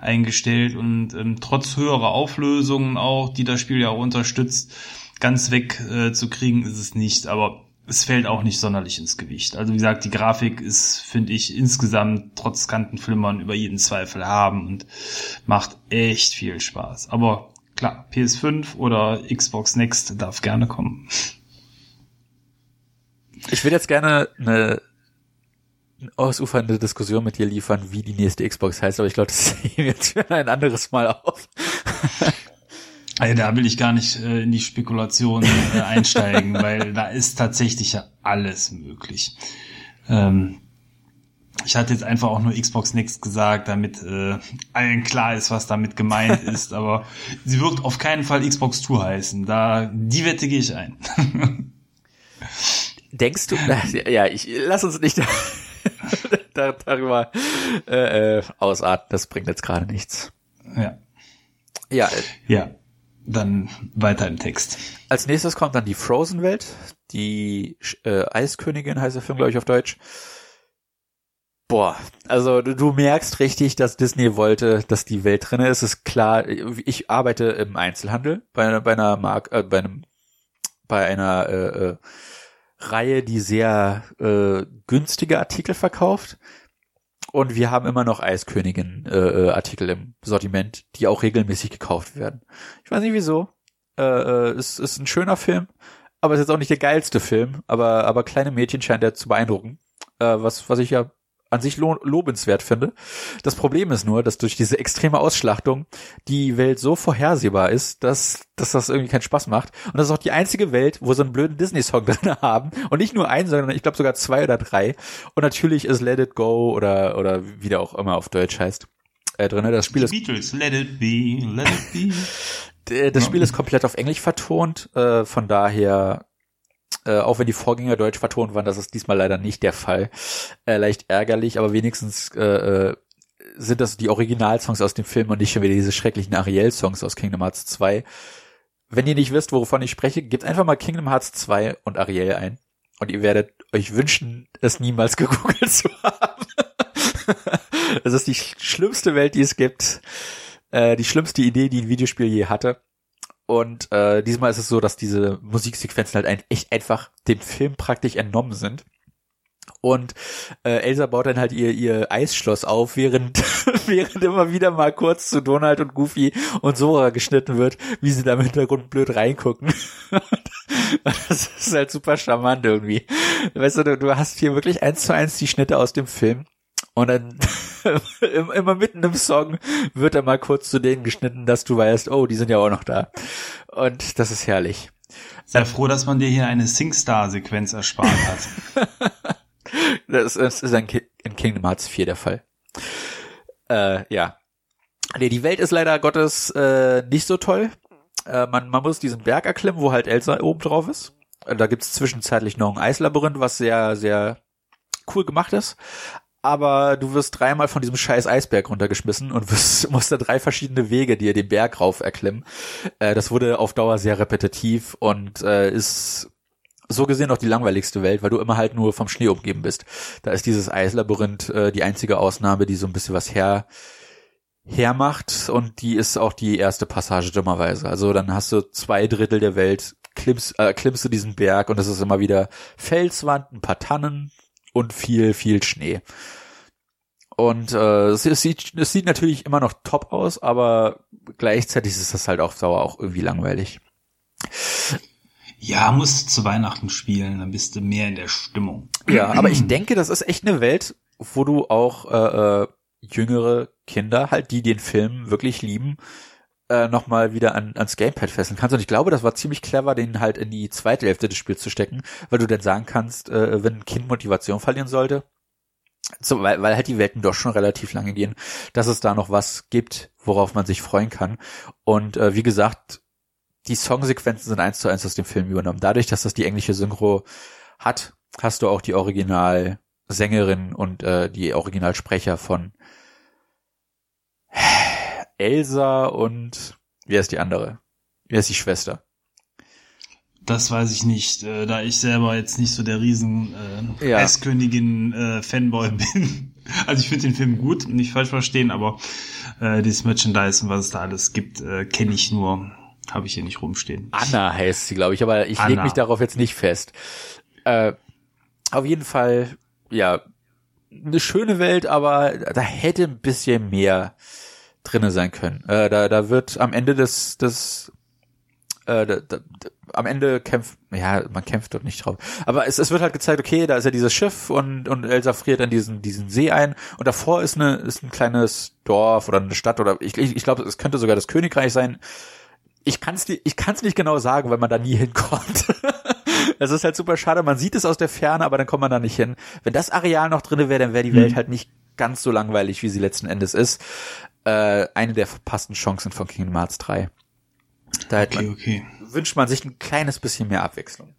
eingestellt. Und trotz höherer Auflösungen auch, die das Spiel ja auch unterstützt, ganz wegzukriegen ist es nicht. Aber es fällt auch nicht sonderlich ins Gewicht. Also wie gesagt, die Grafik ist, finde ich, insgesamt trotz Kantenflimmern über jeden Zweifel haben und macht echt viel Spaß. Aber klar, PS5 oder Xbox Next darf gerne kommen. Ich würde jetzt gerne eine ausufernde Diskussion mit dir liefern, wie die nächste Xbox heißt, aber ich glaube, das sehen wir jetzt für ein anderes Mal auf. Also da will ich gar nicht in die Spekulation einsteigen, weil da ist tatsächlich ja alles möglich. Ich hatte jetzt einfach auch nur Xbox Next gesagt, damit allen klar ist, was damit gemeint ist. Aber sie wird auf keinen Fall Xbox 2 heißen. Die Wette gehe ich ein. Denkst du? Ja, lass uns nicht darüber ausatmen. Das bringt jetzt gerade nichts. Ja. dann weiter im Text. Als nächstes kommt dann die Frozen-Welt, die Eiskönigin heißt der Film, glaube ich, auf Deutsch. Boah, also du merkst richtig, dass Disney wollte, dass die Welt drin ist. Ist klar, ich arbeite im Einzelhandel bei einer Reihe, die sehr günstige Artikel verkauft. Und wir haben immer noch Eiskönigin-Artikel im Sortiment, die auch regelmäßig gekauft werden. Ich weiß nicht wieso. Es ist ein schöner Film, aber es ist jetzt auch nicht der geilste Film. Aber kleine Mädchen scheint er zu beeindrucken, was ich ja an sich lobenswert finde. Das Problem ist nur, dass durch diese extreme Ausschlachtung die Welt so vorhersehbar ist, dass das irgendwie keinen Spaß macht. Und das ist auch die einzige Welt, wo so einen blöden Disney-Song drin haben. Und nicht nur einen, sondern ich glaube sogar 2 oder 3. Und natürlich ist Let It Go oder wie der auch immer auf Deutsch heißt, drin. Das Spiel ist... Beatles, Let It Be, Let It Be. Das Spiel ist komplett auf Englisch vertont. Von daher... auch wenn die Vorgänger deutsch vertont waren, das ist diesmal leider nicht der Fall. Leicht ärgerlich, aber wenigstens sind das die Originalsongs aus dem Film und nicht schon wieder diese schrecklichen Ariel-Songs aus Kingdom Hearts 2. Wenn ihr nicht wisst, wovon ich spreche, gebt einfach mal Kingdom Hearts 2 und Ariel ein und ihr werdet euch wünschen, es niemals gegoogelt zu haben. Das ist die schlimmste Welt, die es gibt. Die schlimmste Idee, die ein Videospiel je hatte. Und diesmal ist es so, dass diese Musiksequenzen halt echt einfach dem Film praktisch entnommen sind. Und Elsa baut dann halt ihr Eisschloss auf, während immer wieder mal kurz zu Donald und Goofy und Sora geschnitten wird, wie sie da im Hintergrund blöd reingucken. Das ist halt super charmant irgendwie. Weißt du hast hier wirklich 1:1 die Schnitte aus dem Film. Und dann immer mitten im Song wird er mal kurz zu denen geschnitten, dass du weißt, oh, die sind ja auch noch da. Und das ist herrlich. Sei froh, dass man dir hier eine SingStar-Sequenz erspart hat. Das ist in Kingdom Hearts 4 der Fall. Ja. Nee, die Welt ist leider Gottes nicht so toll. Man muss diesen Berg erklimmen, wo halt Elsa oben drauf ist. Da gibt's zwischenzeitlich noch ein Eislabyrinth, was sehr, sehr cool gemacht ist. Aber du wirst dreimal von diesem scheiß Eisberg runtergeschmissen und musst da 3 verschiedene Wege dir den Berg rauf erklimmen. Das wurde auf Dauer sehr repetitiv und ist so gesehen auch die langweiligste Welt, weil du immer halt nur vom Schnee umgeben bist. Da ist dieses Eislabyrinth die einzige Ausnahme, die so ein bisschen was hermacht und die ist auch die erste Passage dummerweise. Also dann hast du 2 Drittel der Welt, klimmst du diesen Berg und das ist immer wieder Felswand, ein paar Tannen, und viel, viel Schnee. Und es sieht natürlich immer noch top aus, aber gleichzeitig ist das halt auf Dauer auch irgendwie langweilig. Ja, musst zu Weihnachten spielen, dann bist du mehr in der Stimmung. Ja, aber ich denke, das ist echt eine Welt, wo du auch jüngere Kinder, halt die den Film wirklich lieben, nochmal wieder ans Gamepad fesseln kannst. Und ich glaube, das war ziemlich clever, den halt in die zweite Hälfte des Spiels zu stecken, weil du dann sagen kannst, wenn ein Kind Motivation verlieren sollte, weil halt die Welten doch schon relativ lange gehen, dass es da noch was gibt, worauf man sich freuen kann. Und wie gesagt, die Songsequenzen sind 1:1 aus dem Film übernommen. Dadurch, dass das die englische Synchro hat, hast du auch die Originalsängerin und die Originalsprecher von Elsa und wer ist die andere? Wer ist die Schwester? Das weiß ich nicht, da ich selber jetzt nicht so der riesen Eiskönigin-Fanboy bin. Also ich finde den Film gut, nicht falsch verstehen, aber dieses Merchandise und was es da alles gibt, kenne ich nur, habe ich hier nicht rumstehen. Anna heißt sie, glaube ich, aber ich lege mich darauf jetzt nicht fest. Auf jeden Fall, ja, eine schöne Welt, aber da hätte ein bisschen mehr drinne sein können. Da wird am Ende am Ende man kämpft dort nicht drauf. Aber es wird halt gezeigt, okay, da ist ja dieses Schiff und Elsa friert in diesen See ein und davor ist ein kleines Dorf oder eine Stadt oder ich glaube, es könnte sogar das Königreich sein. Ich kann's nicht genau sagen, weil man da nie hinkommt. Das ist halt super schade. Man sieht es aus der Ferne, aber dann kommt man da nicht hin. Wenn das Areal noch drinne wäre, dann wäre die Welt halt nicht ganz so langweilig, wie sie letzten Endes ist. Eine der verpassten Chancen von Kingdom Hearts 3. Da wünscht man sich ein kleines bisschen mehr Abwechslung.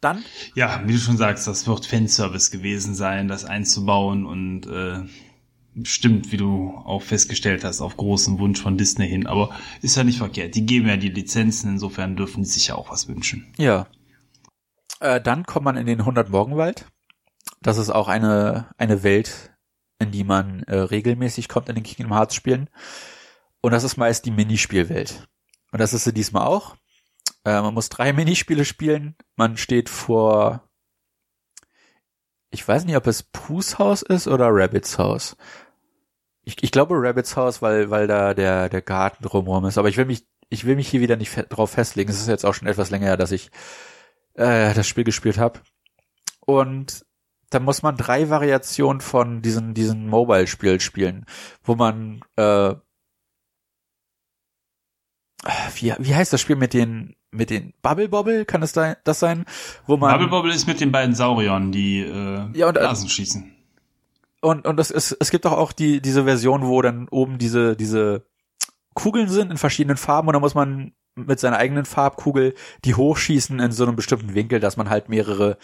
Dann? Ja, wie du schon sagst, das wird Fanservice gewesen sein, das einzubauen und stimmt, wie du auch festgestellt hast, auf großen Wunsch von Disney hin. Aber ist ja nicht verkehrt. Die geben ja die Lizenzen, insofern dürfen die sich ja auch was wünschen. Ja. Dann kommt man in den Hundertmorgenwald. Das ist auch eine Welt, in die man regelmäßig kommt in den Kingdom Hearts Spielen. Und das ist meist die Minispielwelt. Und das ist sie diesmal auch. Man muss 3 Minispiele spielen. Man steht vor, ich weiß nicht, ob es Poohs Haus ist oder Rabbits Haus. Ich glaube Rabbits Haus, weil da der Garten drumherum ist. Aber ich will mich hier wieder nicht drauf festlegen. Es ist jetzt auch schon etwas länger her, dass ich das Spiel gespielt habe. Und dann muss man 3 Variationen von diesen Mobile-Spiel spielen, wo man wie heißt das Spiel mit den Bubble Bobble? Kann es das sein? Wo man Bubble Bobble ist mit den beiden Sauriern, die Blasen schießen. Und es gibt doch auch diese Version, wo dann oben diese Kugeln sind in verschiedenen Farben und dann muss man mit seiner eigenen Farbkugel die hochschießen in so einem bestimmten Winkel, dass man halt mehrere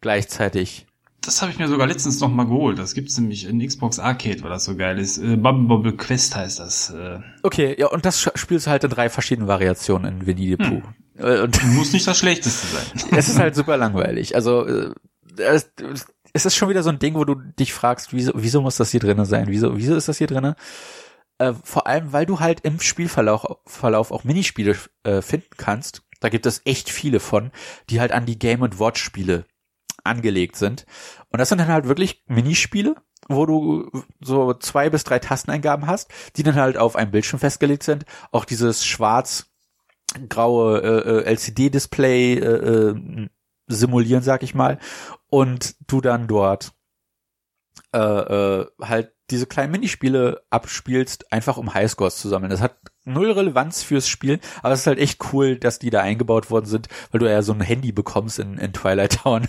gleichzeitig. Das habe ich mir sogar letztens noch mal geholt. Das gibt's nämlich in Xbox Arcade, weil das so geil ist. Bubble Bobble Quest heißt das. Okay, ja, und das spielst du halt in 3 verschiedenen Variationen in Winnie the Pooh. Muss nicht das Schlechteste sein. Es ist halt super langweilig. Also es ist schon wieder so ein Ding, wo du dich fragst, wieso muss das hier drinne sein? Wieso ist das hier drinne? Vor allem, weil du halt im Spielverlauf auch Minispiele finden kannst. Da gibt es echt viele von, die halt an die Game & Watch Spiele angelegt sind. Und das sind dann halt wirklich Minispiele, wo du so 2 bis 3 Tasteneingaben hast, die dann halt auf einem Bildschirm festgelegt sind. Auch dieses schwarz-graue LCD-Display simulieren, sag ich mal. Und du dann dort halt diese kleinen Minispiele abspielst, einfach um Highscores zu sammeln. Das hat 0 Relevanz fürs Spiel, aber es ist halt echt cool, dass die da eingebaut worden sind, weil du ja so ein Handy bekommst in Twilight Town.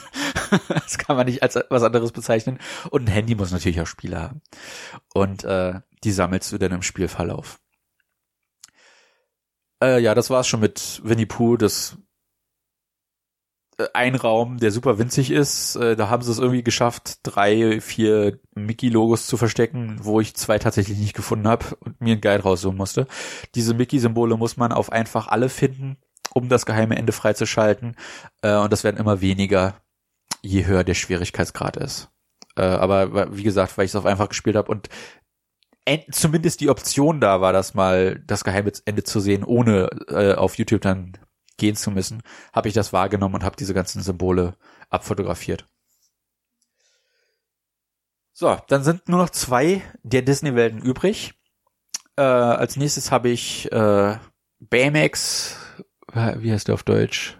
Das kann man nicht als was anderes bezeichnen. Und ein Handy muss natürlich auch Spiele haben. Und die sammelst du dann im Spielverlauf. Ja, das war's schon mit Winnie Pooh, das ein Raum, der super winzig ist. Da haben sie es irgendwie geschafft, 3, 4 Mickey-Logos zu verstecken, wo ich 2 tatsächlich nicht gefunden habe und mir einen Guide raussuchen musste. Diese Mickey-Symbole muss man auf einfach alle finden, um das geheime Ende freizuschalten. Und das werden immer weniger, je höher der Schwierigkeitsgrad ist. Aber wie gesagt, weil ich es auf einfach gespielt habe und zumindest die Option da war, das mal das geheime Ende zu sehen, ohne auf YouTube dann gehen zu müssen, habe ich das wahrgenommen und habe diese ganzen Symbole abfotografiert. So, dann sind nur noch 2 der Disney-Welten übrig. Als nächstes habe ich Baymax, wie heißt der auf Deutsch?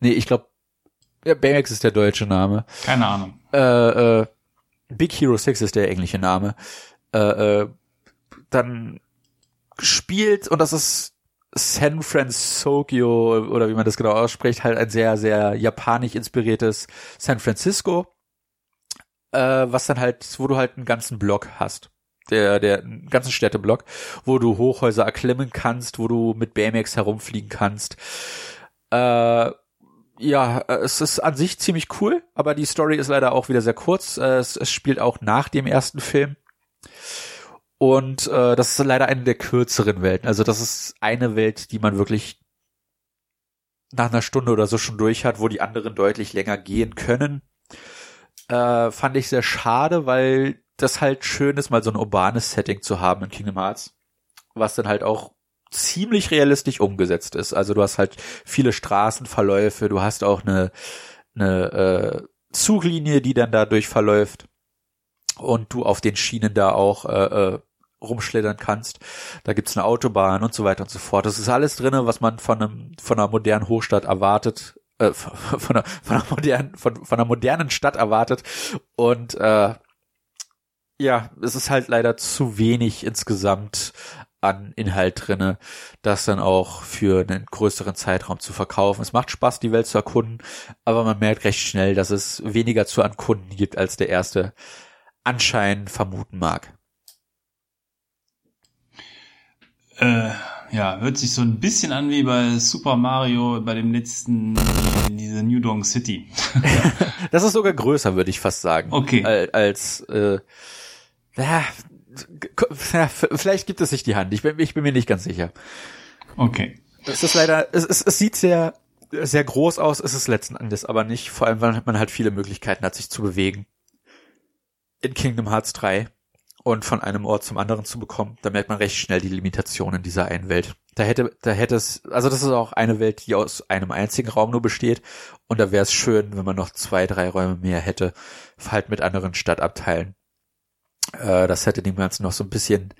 Nee, ich glaube, ja, Baymax ist der deutsche Name. Keine Ahnung. Big Hero 6 ist der englische Name. Dann gespielt, und das ist San Francisco, oder wie man das genau ausspricht, halt ein sehr, sehr japanisch inspiriertes San Francisco, was dann halt, wo du halt einen ganzen Block hast, der einen ganzen Städteblock, wo du Hochhäuser erklimmen kannst, wo du mit BMX herumfliegen kannst. Ja, es ist an sich ziemlich cool, aber die Story ist leider auch wieder sehr kurz. Es spielt auch nach dem ersten Film. Und das ist leider eine der kürzeren Welten. Also das ist eine Welt, die man wirklich nach einer Stunde oder so schon durch hat, wo die anderen deutlich länger gehen können. Fand ich sehr schade, weil das halt schön ist, mal so ein urbanes Setting zu haben in Kingdom Hearts, was dann halt auch ziemlich realistisch umgesetzt ist. Also du hast halt viele Straßenverläufe, du hast auch eine Zuglinie, die dann dadurch verläuft und du auf den Schienen da auch rumschlittern kannst. Da gibt's eine Autobahn und so weiter und so fort. Das ist alles drinne, was man von einer modernen Hochstadt erwartet, von einer modernen Stadt erwartet. Und ja, es ist halt leider zu wenig insgesamt an Inhalt drinne, das dann auch für einen größeren Zeitraum zu verkaufen. Es macht Spaß, die Welt zu erkunden, aber man merkt recht schnell, dass es weniger zu erkunden gibt, als der erste anscheinend vermuten mag. Ja, hört sich so ein bisschen an wie bei Super Mario, bei dem letzten, diese New Donk City. Das ist sogar größer, würde ich fast sagen. Okay. Als vielleicht gibt es sich die Hand. Ich bin mir nicht ganz sicher. Okay. Es ist leider, es sieht sehr, sehr groß aus, ist es letzten Endes aber nicht. Vor allem, weil man halt viele Möglichkeiten hat, sich zu bewegen. In Kingdom Hearts 3 und von einem Ort zum anderen zu bekommen, da merkt man recht schnell die Limitationen dieser einen Welt. Da hätte es, also das ist auch eine Welt, die aus einem einzigen Raum nur besteht, und da wäre es schön, wenn man noch 2-3 Räume mehr hätte, halt mit anderen Stadtabteilen. Das hätte dem Ganzen noch so ein bisschen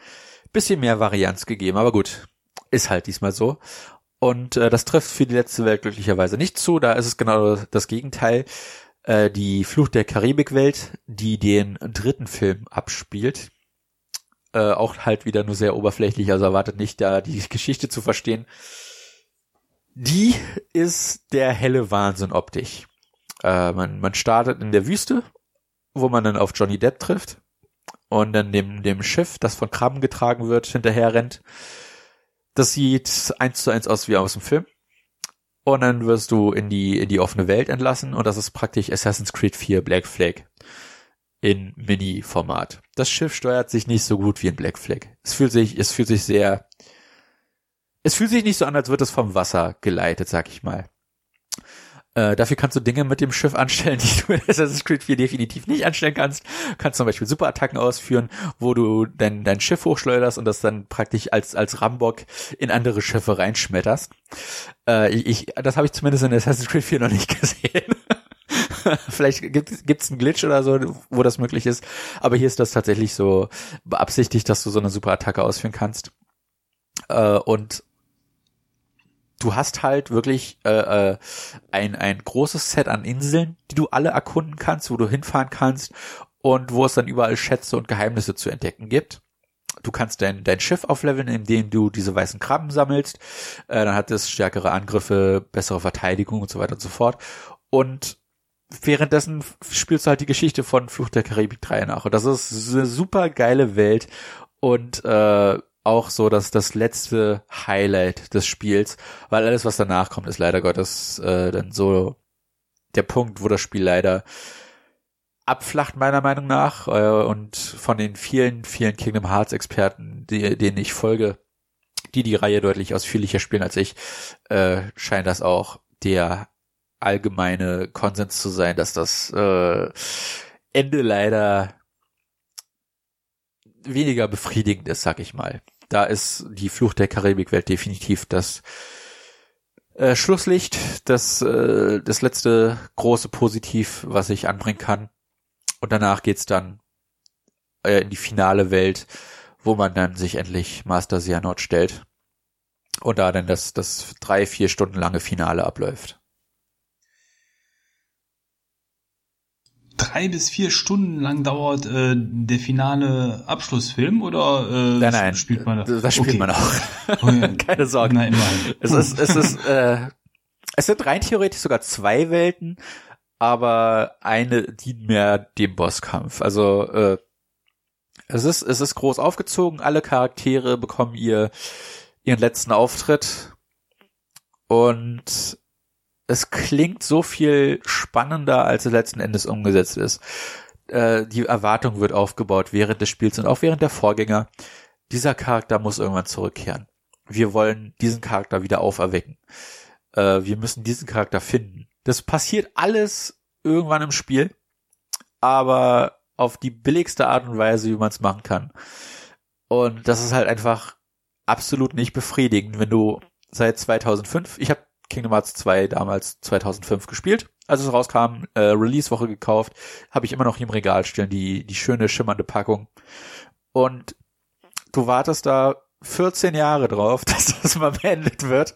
mehr Varianz gegeben, aber gut, ist halt diesmal so. Und das trifft für die letzte Welt glücklicherweise nicht zu, da ist es genau das Gegenteil. Die Fluch der Karibik-Welt, die den dritten Film abspielt, auch halt wieder nur sehr oberflächlich, also erwartet nicht, da die Geschichte zu verstehen. Die ist der helle Wahnsinn optisch. Man startet in der Wüste, wo man dann auf Johnny Depp trifft und dann dem Schiff, das von Krabben getragen wird, hinterher rennt. Das sieht 1:1 aus wie aus dem Film. Und dann wirst du in die offene Welt entlassen, und das ist praktisch Assassin's Creed 4 Black Flag in Mini-Format. Das Schiff steuert sich nicht so gut wie in Black Flag. Es fühlt sich nicht so an, als wird es vom Wasser geleitet, sag ich mal. Dafür kannst du Dinge mit dem Schiff anstellen, die du in Assassin's Creed 4 definitiv nicht anstellen kannst. Du kannst zum Beispiel Superattacken ausführen, wo du dein Schiff hochschleuderst und das dann praktisch als Rambock in andere Schiffe reinschmetterst. Das habe ich zumindest in Assassin's Creed 4 noch nicht gesehen. Vielleicht gibt's einen Glitch oder so, wo das möglich ist. Aber hier ist das tatsächlich so beabsichtigt, dass du so eine Superattacke ausführen kannst. Und du hast halt wirklich ein großes Set an Inseln, die du alle erkunden kannst, wo du hinfahren kannst und wo es dann überall Schätze und Geheimnisse zu entdecken gibt. Du kannst dein Schiff aufleveln, indem du diese weißen Krabben sammelst. Dann hat es stärkere Angriffe, bessere Verteidigung und so weiter und so fort. Und währenddessen spielst du halt die Geschichte von Fluch der Karibik 3 nach. Und das ist eine super geile Welt und auch so, dass das letzte Highlight des Spiels, weil alles, was danach kommt, ist leider Gottes dann so der Punkt, wo das Spiel leider abflacht, meiner Meinung nach. Und von den vielen, vielen Kingdom Hearts Experten, denen ich folge, die Reihe deutlich ausführlicher spielen als ich, scheint das auch der allgemeine Konsens zu sein, dass das Ende leider weniger befriedigend ist, sag ich mal. Da ist die Fluch der Karibikwelt definitiv das Schlusslicht, das letzte große Positiv, was ich anbringen kann. Und danach geht's dann in die finale Welt, wo man dann sich endlich Master Xehanort stellt und da dann das 3-4 Stunden lange Finale abläuft. 3 bis 4 Stunden lang dauert der finale Abschlussfilm, oder nein, spielt man das? Das spielt man auch. Oh ja. Keine Sorge. Nein. Es sind rein theoretisch sogar 2 Welten, aber eine dient mehr dem Bosskampf. Also es ist groß aufgezogen. Alle Charaktere bekommen ihren letzten Auftritt, und es klingt so viel spannender, als es letzten Endes umgesetzt ist. Die Erwartung wird aufgebaut während des Spiels und auch während der Vorgänger. Dieser Charakter muss irgendwann zurückkehren. Wir wollen diesen Charakter wieder auferwecken. Wir müssen diesen Charakter finden. Das passiert alles irgendwann im Spiel, aber auf die billigste Art und Weise, wie man es machen kann. Und das ist halt einfach absolut nicht befriedigend, wenn du seit 2005... Ich habe Kingdom Hearts 2 damals 2005 gespielt. Als es rauskam, Release-Woche gekauft, habe ich immer noch hier im Regal stehen, die schöne, schimmernde Packung. Und du wartest da 14 Jahre drauf, dass das mal beendet wird.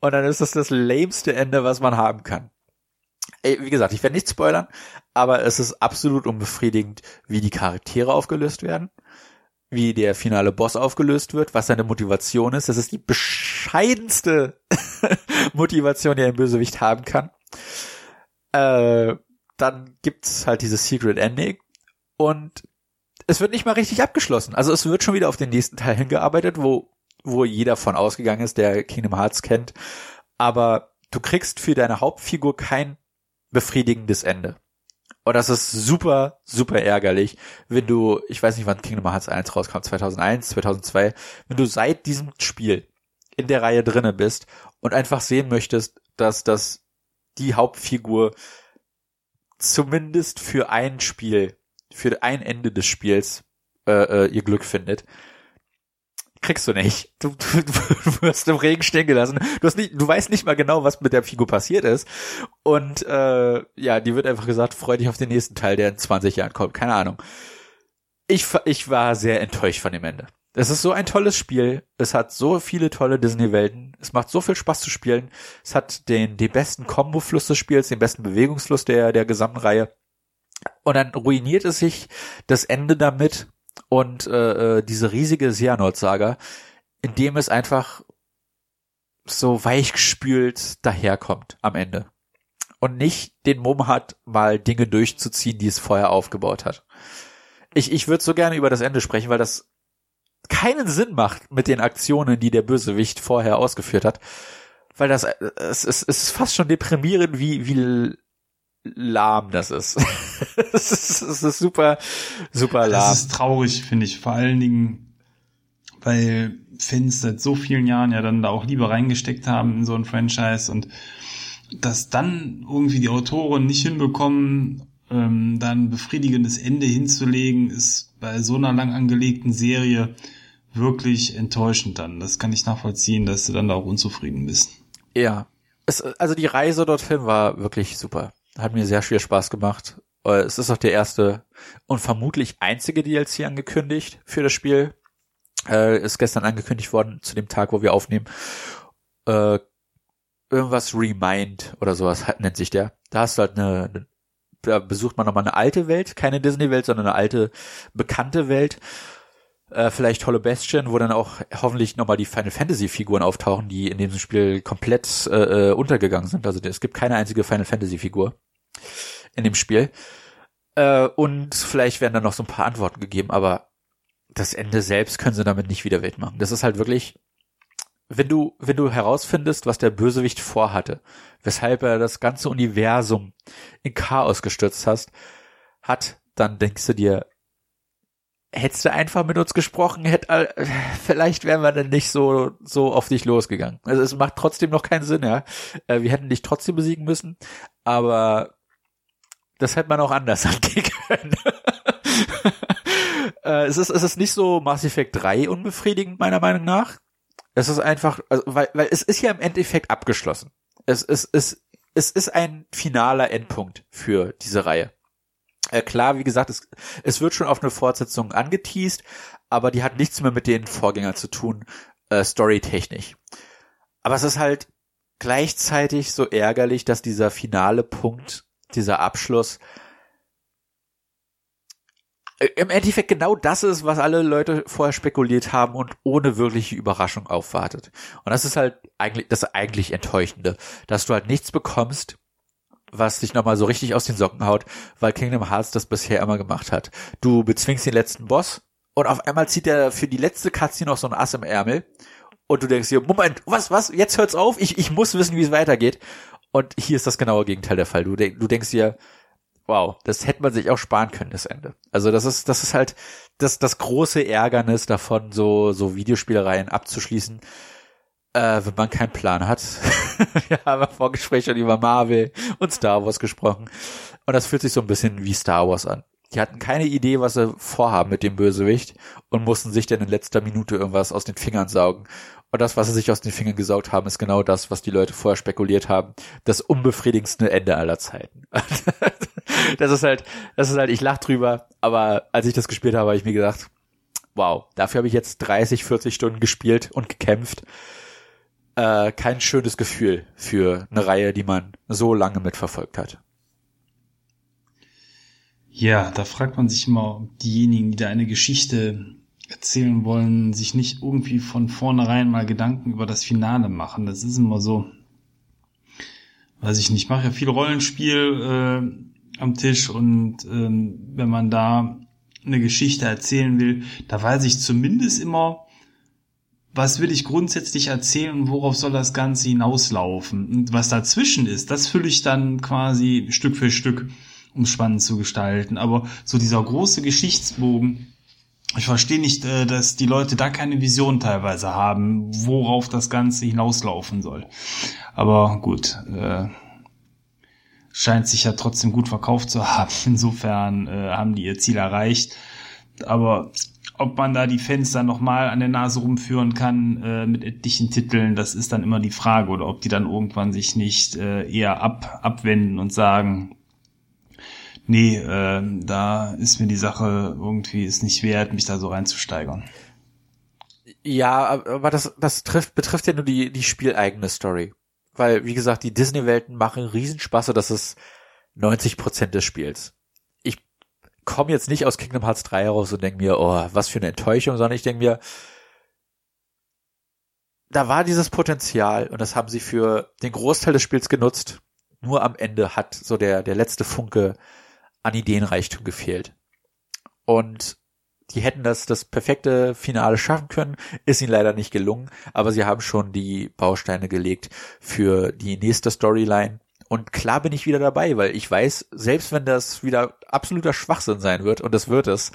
Und dann ist das lämste Ende, was man haben kann. Wie gesagt, ich werde nicht spoilern, aber es ist absolut unbefriedigend, wie die Charaktere aufgelöst werden, wie der finale Boss aufgelöst wird, was seine Motivation ist. Das ist die bescheidenste Motivation, die ein Bösewicht haben kann. Dann gibt's halt dieses Secret Ending, und es wird nicht mal richtig abgeschlossen. Also es wird schon wieder auf den nächsten Teil hingearbeitet, wo jeder von ausgegangen ist, der Kingdom Hearts kennt. Aber du kriegst für deine Hauptfigur kein befriedigendes Ende. Und das ist super, super ärgerlich, wenn du, ich weiß nicht, wann Kingdom Hearts 1 rauskam, 2001, 2002, wenn du seit diesem Spiel in der Reihe drinne bist und einfach sehen möchtest, dass die Hauptfigur zumindest für ein Spiel, für ein Ende des Spiels ihr Glück findet, kriegst du nicht. Du wirst im Regen stehen gelassen. Du weißt nicht mal genau, was mit der Figur passiert ist. Und ja, die wird einfach gesagt, freu dich auf den nächsten Teil, der in 20 Jahren kommt. Keine Ahnung. Ich war sehr enttäuscht von dem Ende. Es ist so ein tolles Spiel. Es hat so viele tolle Disney-Welten. Es macht so viel Spaß zu spielen. Es hat den besten Kombo-Fluss des Spiels, den besten Bewegungsfluss der gesamten Reihe. Und dann ruiniert es sich das Ende damit, und diese riesige Xehanort-Saga, in dem es einfach so weichgespült daherkommt am Ende. Und nicht den Mumm hat, mal Dinge durchzuziehen, die es vorher aufgebaut hat. Ich würde so gerne über das Ende sprechen, weil das keinen Sinn macht mit den Aktionen, die der Bösewicht vorher ausgeführt hat. Weil es ist fast schon deprimierend, wie lahm das ist. Es ist super, super lahm. Das ist traurig, finde ich. Vor allen Dingen, weil Fans seit so vielen Jahren ja dann da auch Liebe reingesteckt haben in so ein Franchise und dass dann irgendwie die Autoren nicht hinbekommen, da ein befriedigendes Ende hinzulegen, ist bei so einer lang angelegten Serie wirklich enttäuschend dann. Das kann ich nachvollziehen, dass du dann da auch unzufrieden bist. Ja. Also die Reise dorthin war wirklich super. Hat mir sehr viel Spaß gemacht. Es ist auch der erste und vermutlich einzige DLC angekündigt für das Spiel. Ist gestern angekündigt worden, zu dem Tag, wo wir aufnehmen. Irgendwas Remind oder sowas nennt sich der. Da hast du halt da besucht man nochmal eine alte Welt, keine Disney-Welt, sondern eine alte, bekannte Welt. Vielleicht Hollow Bastion, wo dann auch hoffentlich nochmal die Final Fantasy Figuren auftauchen, die in diesem Spiel komplett untergegangen sind. Also es gibt keine einzige Final Fantasy Figur in dem Spiel. Und vielleicht werden dann noch so ein paar Antworten gegeben, aber das Ende selbst können sie damit nicht wieder wettmachen. Das ist halt wirklich, wenn du herausfindest, was der Bösewicht vorhatte, weshalb er das ganze Universum in Chaos gestürzt hat, dann denkst du dir, hättest du einfach mit uns gesprochen, vielleicht wären wir dann nicht so auf dich losgegangen. Also es macht trotzdem noch keinen Sinn, ja. Wir hätten dich trotzdem besiegen müssen, aber das hätte man auch anders angehen können. Es ist nicht so Mass Effect 3 unbefriedigend, meiner Meinung nach. Es ist einfach, also, weil es ist ja im Endeffekt abgeschlossen. Es ist ein finaler Endpunkt für diese Reihe. Klar, wie gesagt, es wird schon auf eine Fortsetzung angeteast, aber die hat nichts mehr mit den Vorgängern zu tun, storytechnisch. Aber es ist halt gleichzeitig so ärgerlich, dass dieser finale Punkt, dieser Abschluss im Endeffekt genau das ist, was alle Leute vorher spekuliert haben und ohne wirkliche Überraschung aufwartet. Und das ist halt eigentlich das eigentlich Enttäuschende, dass du halt nichts bekommst, was dich nochmal so richtig aus den Socken haut, weil Kingdom Hearts das bisher immer gemacht hat. Du bezwingst den letzten Boss und auf einmal zieht er für die letzte Cutscene noch so ein Ass im Ärmel und du denkst dir, Moment, was, jetzt hört's auf, ich muss wissen, wie es weitergeht. Und hier ist das genaue Gegenteil der Fall. Du denkst dir, wow, das hätte man sich auch sparen können, das Ende. Also das ist halt das große Ärgernis davon, so Videospielereien abzuschließen, wenn man keinen Plan hat. Wir haben im Vorgespräch schon über Marvel und Star Wars gesprochen. Und das fühlt sich so ein bisschen wie Star Wars an. Die hatten keine Idee, was sie vorhaben mit dem Bösewicht und mussten sich dann in letzter Minute irgendwas aus den Fingern saugen. Und das, was sie sich aus den Fingern gesaugt haben, ist genau das, was die Leute vorher spekuliert haben. Das unbefriedigendste Ende aller Zeiten. Das ist halt, ich lach drüber, aber als ich das gespielt habe, habe ich mir gedacht, wow, dafür habe ich jetzt 30, 40 Stunden gespielt und gekämpft. Kein schönes Gefühl für eine Reihe, die man so lange mitverfolgt hat. Ja, da fragt man sich immer, ob diejenigen, die da eine Geschichte erzählen wollen, sich nicht irgendwie von vornherein mal Gedanken über das Finale machen. Das ist immer so. Weiß ich nicht, ich mache ja viel Rollenspiel am Tisch und wenn man da eine Geschichte erzählen will, da weiß ich zumindest immer, was will ich grundsätzlich erzählen und worauf soll das Ganze hinauslaufen? Und was dazwischen ist, das fülle ich dann quasi Stück für Stück. um es spannend zu gestalten. Aber so dieser große Geschichtsbogen, ich verstehe nicht, dass die Leute da keine Vision teilweise haben, worauf das Ganze hinauslaufen soll. Aber gut, scheint sich ja trotzdem gut verkauft zu haben. Insofern haben die ihr Ziel erreicht. Aber ob man da die Fans dann nochmal an der Nase rumführen kann mit etlichen Titeln, das ist dann immer die Frage. Oder ob die dann irgendwann sich nicht eher abwenden und sagen, nee, da ist mir die Sache irgendwie ist nicht wert, mich da so reinzusteigern. Ja, aber das betrifft ja nur die spieleigene Story. Weil, wie gesagt, die Disney-Welten machen Riesenspaß, das ist 90% des Spiels. Ich komme jetzt nicht aus Kingdom Hearts 3 raus und denke mir, oh, was für eine Enttäuschung, sondern ich denke mir, da war dieses Potenzial und das haben sie für den Großteil des Spiels genutzt. Nur am Ende hat so der letzte Funke an Ideenreichtum gefehlt. Und die hätten das perfekte Finale schaffen können, ist ihnen leider nicht gelungen, aber sie haben schon die Bausteine gelegt für die nächste Storyline. Und klar bin ich wieder dabei, weil ich weiß, selbst wenn das wieder absoluter Schwachsinn sein wird, und das wird es,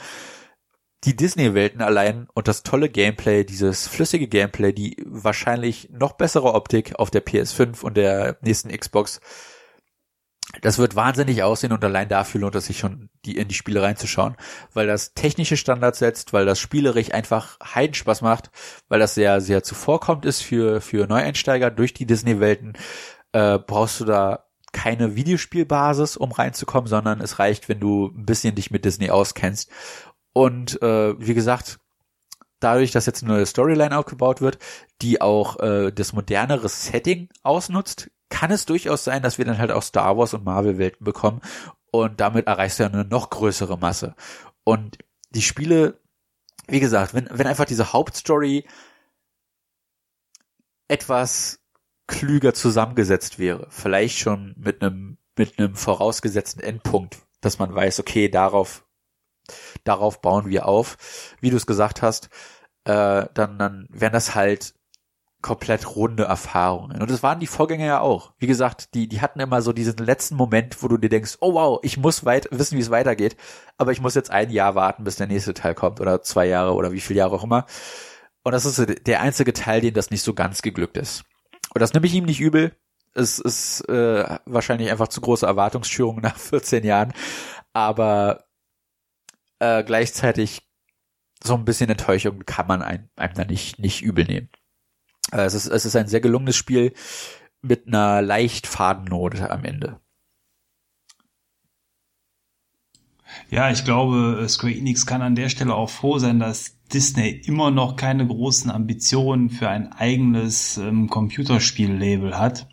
die Disney-Welten allein und das tolle Gameplay, dieses flüssige Gameplay, die wahrscheinlich noch bessere Optik auf der PS5 und der nächsten Xbox, das wird wahnsinnig aussehen und allein dafür lohnt es sich schon, in die Spiele reinzuschauen, weil das technische Standards setzt, weil das spielerisch einfach Heidenspaß macht, weil das sehr, sehr zuvorkommt ist für Neueinsteiger durch die Disney-Welten. Brauchst du da keine Videospielbasis, um reinzukommen, sondern es reicht, wenn du ein bisschen dich mit Disney auskennst. Und wie gesagt, dadurch, dass jetzt eine neue Storyline aufgebaut wird, die auch das modernere Setting ausnutzt, kann es durchaus sein, dass wir dann halt auch Star Wars und Marvel-Welten bekommen und damit erreichst du ja eine noch größere Masse. Und die Spiele, wie gesagt, wenn einfach diese Hauptstory etwas klüger zusammengesetzt wäre, vielleicht schon mit einem vorausgesetzten Endpunkt, dass man weiß, okay, darauf bauen wir auf, wie du es gesagt hast, dann wären das halt komplett runde Erfahrungen. Und das waren die Vorgänger ja auch. Wie gesagt, die hatten immer so diesen letzten Moment, wo du dir denkst, oh wow, ich muss wissen, wie es weitergeht, aber ich muss jetzt ein Jahr warten, bis der nächste Teil kommt oder 2 Jahre oder wie viele Jahre auch immer. Und das ist der einzige Teil, dem das nicht so ganz geglückt ist. Und das nehme ich ihm nicht übel. Es ist wahrscheinlich einfach zu große Erwartungsschürung nach 14 Jahren, aber gleichzeitig so ein bisschen Enttäuschung kann man einem da nicht übel nehmen. Es ist ein sehr gelungenes Spiel mit einer leicht Fadennote am Ende. Ja, ich glaube, Square Enix kann an der Stelle auch froh sein, dass Disney immer noch keine großen Ambitionen für ein eigenes Computerspiel-Label hat.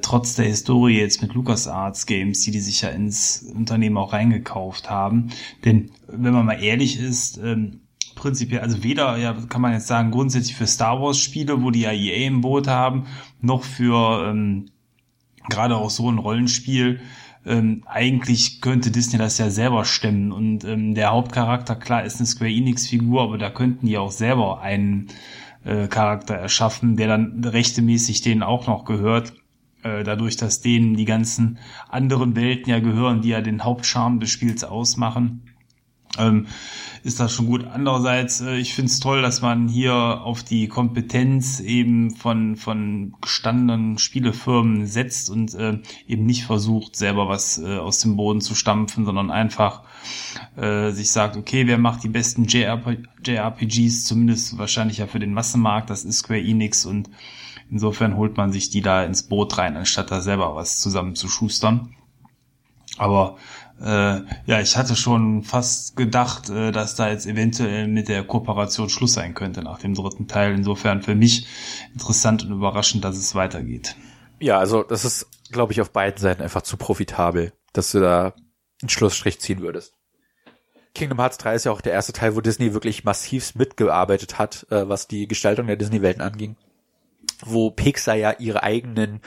Trotz der Historie jetzt mit LucasArts Games, die sich ja ins Unternehmen auch reingekauft haben. Denn wenn man mal ehrlich ist, prinzipiell, also weder, ja, kann man jetzt sagen, grundsätzlich für Star Wars Spiele, wo die ja EA im Boot haben, noch für gerade auch so ein Rollenspiel, eigentlich könnte Disney das ja selber stemmen. Und der Hauptcharakter, klar, ist eine Square Enix Figur, aber da könnten die auch selber einen Charakter erschaffen, der dann rechtemäßig denen auch noch gehört. Dadurch, dass denen die ganzen anderen Welten ja gehören, die ja den Hauptcharme des Spiels ausmachen, ist das schon gut. Andererseits, ich finde es toll, dass man hier auf die Kompetenz eben von gestandenen Spielefirmen setzt und eben nicht versucht, selber was aus dem Boden zu stampfen, sondern einfach sich sagt, okay, wer macht die besten JRPGs, zumindest wahrscheinlich ja für den Massenmarkt, das ist Square Enix und insofern holt man sich die da ins Boot rein, anstatt da selber was zusammenzuschustern. Aber ja, ich hatte schon fast gedacht, dass da jetzt eventuell mit der Kooperation Schluss sein könnte nach dem 3. Teil. Insofern für mich interessant und überraschend, dass es weitergeht. Ja, also das ist, glaube ich, auf beiden Seiten einfach zu profitabel, dass du da einen Schlussstrich ziehen würdest. Kingdom Hearts 3 ist ja auch der erste Teil, wo Disney wirklich massivst mitgearbeitet hat, was die Gestaltung der Disney-Welten anging, wo Pixar ja ihre eigenen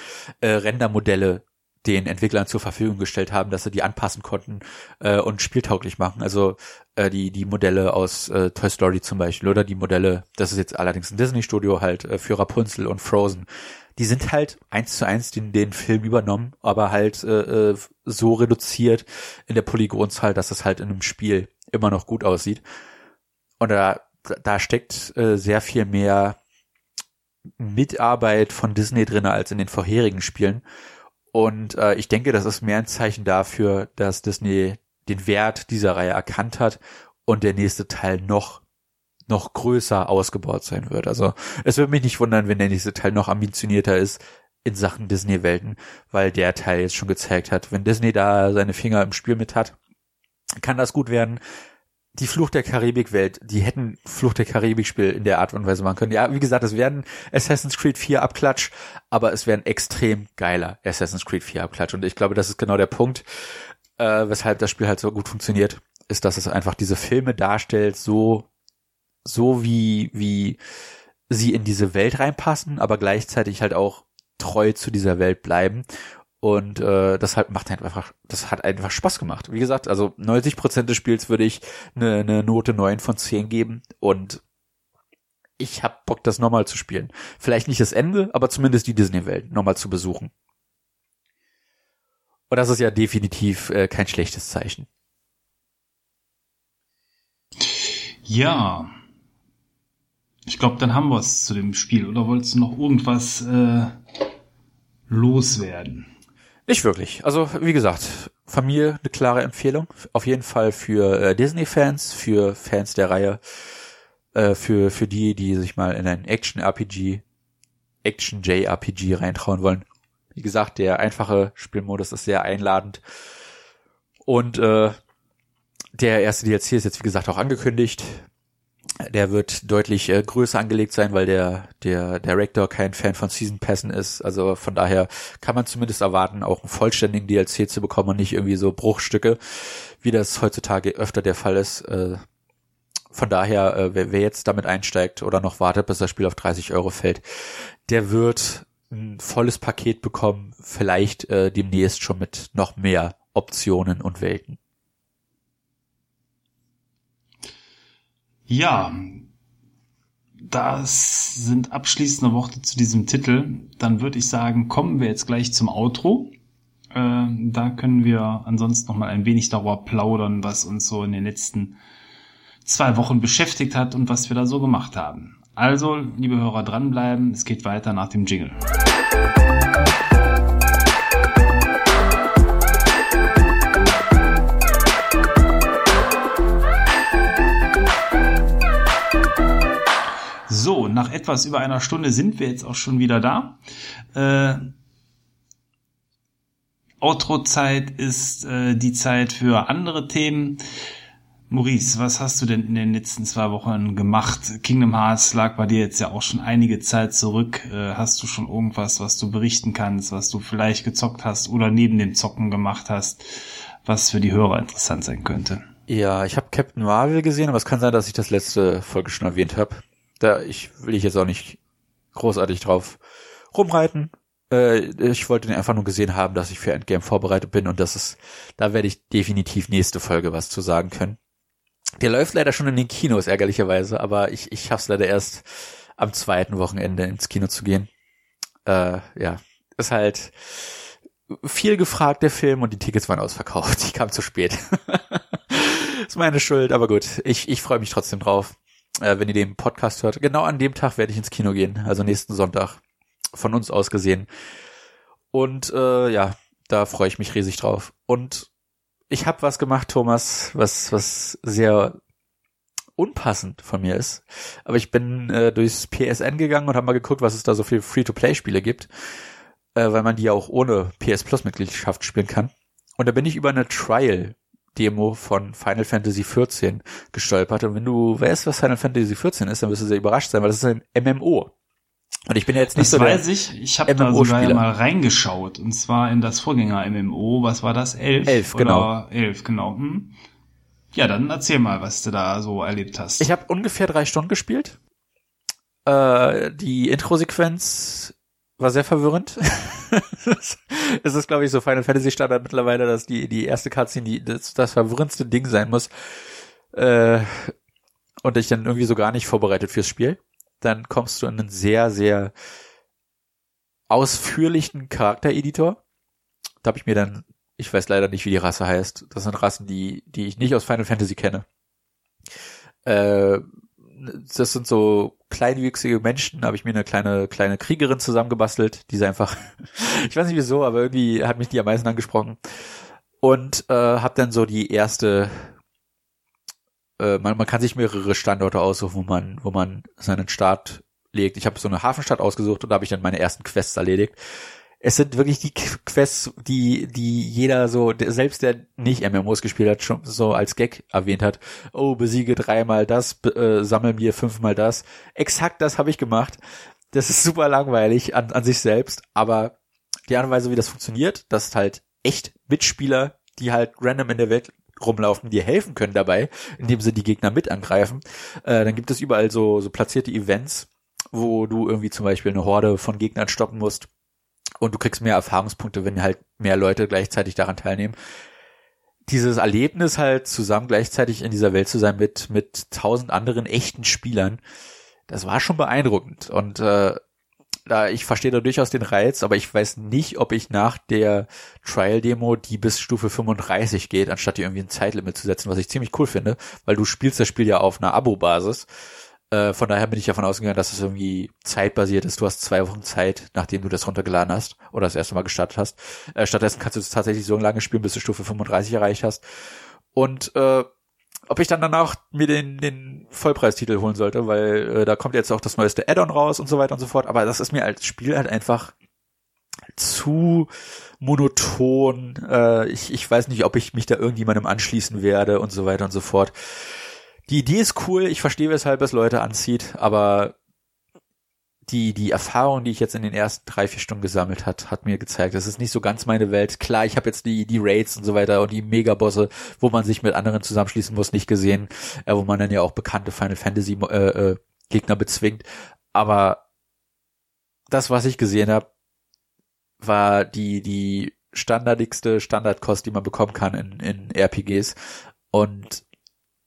Rendermodelle den Entwicklern zur Verfügung gestellt haben, dass sie die anpassen konnten und spieltauglich machen. Also die Modelle aus Toy Story zum Beispiel oder die Modelle, das ist jetzt allerdings ein Disney-Studio halt, für Rapunzel und Frozen, die sind halt 1:1 den Film übernommen, aber halt so reduziert in der Polygonzahl, dass es halt in einem Spiel immer noch gut aussieht. Und da steckt sehr viel mehr Mitarbeit von Disney drin als in den vorherigen Spielen. Und ich denke, das ist mehr ein Zeichen dafür, dass Disney den Wert dieser Reihe erkannt hat und der nächste Teil noch größer ausgebaut sein wird. Also es würde mich nicht wundern, wenn der nächste Teil noch ambitionierter ist in Sachen Disney-Welten, weil der Teil jetzt schon gezeigt hat, wenn Disney da seine Finger im Spiel mit hat, kann das gut werden. Die Fluch der Karibik-Welt, die hätten Fluch der Karibik-Spiel in der Art und Weise machen können. Ja, wie gesagt, es werden Assassin's Creed 4 Abklatsch, aber es werden extrem geiler Assassin's Creed 4 Abklatsch. Und ich glaube, das ist genau der Punkt, weshalb das Spiel halt so gut funktioniert, ist, dass es einfach diese Filme darstellt, so wie sie in diese Welt reinpassen, aber gleichzeitig halt auch treu zu dieser Welt bleiben. Und deshalb das hat einfach Spaß gemacht. Wie gesagt, also 90% des Spiels würde ich eine Note 9/10 geben und ich hab Bock, das nochmal zu spielen. Vielleicht nicht das Ende, aber zumindest die Disney-Welt nochmal zu besuchen. Und das ist ja definitiv kein schlechtes Zeichen. Ja, ich glaube, dann haben wir es zu dem Spiel. Oder wolltest du noch irgendwas loswerden? Nicht wirklich. Also wie gesagt, von mir eine klare Empfehlung. Auf jeden Fall für Disney-Fans, für Fans der Reihe, für die sich mal in ein Action-RPG, Action-JRPG reintrauen wollen. Wie gesagt, der einfache Spielmodus ist sehr einladend. Und der erste DLC ist jetzt, wie gesagt, auch angekündigt. Der wird deutlich größer angelegt sein, weil der Director kein Fan von Season Passen ist. Also von daher kann man zumindest erwarten, auch einen vollständigen DLC zu bekommen und nicht irgendwie so Bruchstücke, wie das heutzutage öfter der Fall ist. Von daher, wer jetzt damit einsteigt oder noch wartet, bis das Spiel auf 30 Euro fällt, der wird ein volles Paket bekommen, vielleicht demnächst schon mit noch mehr Optionen und Welten. Ja, das sind abschließende Worte zu diesem Titel. Dann würde ich sagen, kommen wir jetzt gleich zum Outro. Da können wir ansonsten noch mal ein wenig darüber plaudern, was uns so in den letzten 2 Wochen beschäftigt hat und was wir da so gemacht haben. Also, liebe Hörer, dranbleiben. Es geht weiter nach dem Jingle. So, nach etwas über einer Stunde sind wir jetzt auch schon wieder da. Outro-Zeit ist die Zeit für andere Themen. Maurice, was hast du denn in den letzten 2 Wochen gemacht? Kingdom Hearts lag bei dir jetzt ja auch schon einige Zeit zurück. Hast du schon irgendwas, was du berichten kannst, was du vielleicht gezockt hast oder neben dem Zocken gemacht hast, was für die Hörer interessant sein könnte? Ja, ich habe Captain Marvel gesehen, aber es kann sein, dass ich das letzte Folge schon erwähnt habe. Da will ich jetzt auch nicht großartig drauf rumreiten. Ich wollte den einfach nur gesehen haben, dass ich für Endgame vorbereitet bin und da werde ich definitiv nächste Folge was zu sagen können. Der läuft leider schon in den Kinos, ärgerlicherweise, aber ich schaff's leider erst am 2. Wochenende ins Kino zu gehen. Ja, ist halt viel gefragt, der Film, und die Tickets waren ausverkauft. Ich kam zu spät. Ist meine Schuld, aber gut. Ich freue mich trotzdem drauf. Wenn ihr den Podcast hört, genau an dem Tag werde ich ins Kino gehen, also nächsten Sonntag, von uns aus gesehen. Und ja, da freue ich mich riesig drauf. Und ich habe was gemacht, Thomas, was sehr unpassend von mir ist. Aber ich bin durchs PSN gegangen und habe mal geguckt, was es da so viele Free-to-Play-Spiele gibt, weil man die ja auch ohne PS Plus-Mitgliedschaft spielen kann. Und da bin ich über eine Trial-Demo von Final Fantasy XIV gestolpert. Und wenn du weißt, was Final Fantasy XIV ist, dann wirst du sehr überrascht sein, weil das ist ein MMO. Und ich bin ja jetzt nicht das so der MMO-Spieler. Das weiß ich. Ich habe da sogar mal reingeschaut. Und zwar in das Vorgänger-MMO. Was war das? 11? 11, genau. 11, genau. Hm. Ja, dann erzähl mal, was du da so erlebt hast. Ich habe ungefähr 3 Stunden gespielt. Die Intro-Sequenz war sehr verwirrend. Es ist, glaube ich, so Final Fantasy Standard mittlerweile, dass die erste Cutscene das verwirrendste Ding sein muss. Und ich dann irgendwie so gar nicht vorbereitet fürs Spiel. Dann kommst du in einen sehr, sehr ausführlichen Charaktereditor. Da habe ich mir dann, ich weiß leider nicht, wie die Rasse heißt. Das sind Rassen, die ich nicht aus Final Fantasy kenne. Das sind so kleinwüchsige Menschen, da habe ich mir eine kleine Kriegerin zusammengebastelt, die ist einfach, ich weiß nicht wieso, aber irgendwie hat mich die am meisten angesprochen. Und habe dann so die erste, man kann sich mehrere Standorte aussuchen, wo man seinen Start legt. Ich habe so eine Hafenstadt ausgesucht und da habe ich dann meine ersten Quests erledigt. Es sind wirklich die Quests, die jeder so, selbst der nicht MMOs gespielt hat, schon so als Gag erwähnt hat. Oh, besiege 3-mal das, sammle mir 5-mal das. Exakt das habe ich gemacht. Das ist super langweilig an sich selbst, aber die Art und Weise, wie das funktioniert, dass halt echt Mitspieler, die halt random in der Welt rumlaufen, dir helfen können dabei, indem sie die Gegner mit angreifen. Dann gibt es überall so platzierte Events, wo du irgendwie zum Beispiel eine Horde von Gegnern stoppen musst. Und du kriegst mehr Erfahrungspunkte, wenn halt mehr Leute gleichzeitig daran teilnehmen. Dieses Erlebnis halt, zusammen gleichzeitig in dieser Welt zu sein mit 1000 anderen echten Spielern, das war schon beeindruckend. Und ich verstehe da durchaus den Reiz, aber ich weiß nicht, ob ich nach der Trial-Demo, die bis Stufe 35 geht, anstatt dir irgendwie ein Zeitlimit zu setzen, was ich ziemlich cool finde, weil du spielst das Spiel ja auf einer Abo-Basis. Von daher bin ich davon ausgegangen, dass es irgendwie zeitbasiert ist. Du hast 2 Wochen Zeit, nachdem du das runtergeladen hast oder das erste Mal gestartet hast. Stattdessen kannst du es tatsächlich so lange spielen, bis du Stufe 35 erreicht hast. Und ob ich dann danach mir den Vollpreistitel holen sollte, weil da kommt jetzt auch das neueste Add-on raus und so weiter und so fort. Aber das ist mir als Spiel halt einfach zu monoton. Ich weiß nicht, ob ich mich da irgendjemandem anschließen werde und so weiter und so fort. Die Idee ist cool, ich verstehe, weshalb es Leute anzieht, aber die Erfahrung, die ich jetzt in den ersten 3-4 Stunden gesammelt hat mir gezeigt, das ist nicht so ganz meine Welt. Klar, ich habe jetzt die Raids und so weiter und die Megabosse, wo man sich mit anderen zusammenschließen muss, nicht gesehen, wo man dann ja auch bekannte Final Fantasy Gegner bezwingt. Aber das, was ich gesehen habe, war die standardigste Standardkost, die man bekommen kann in RPGs. Und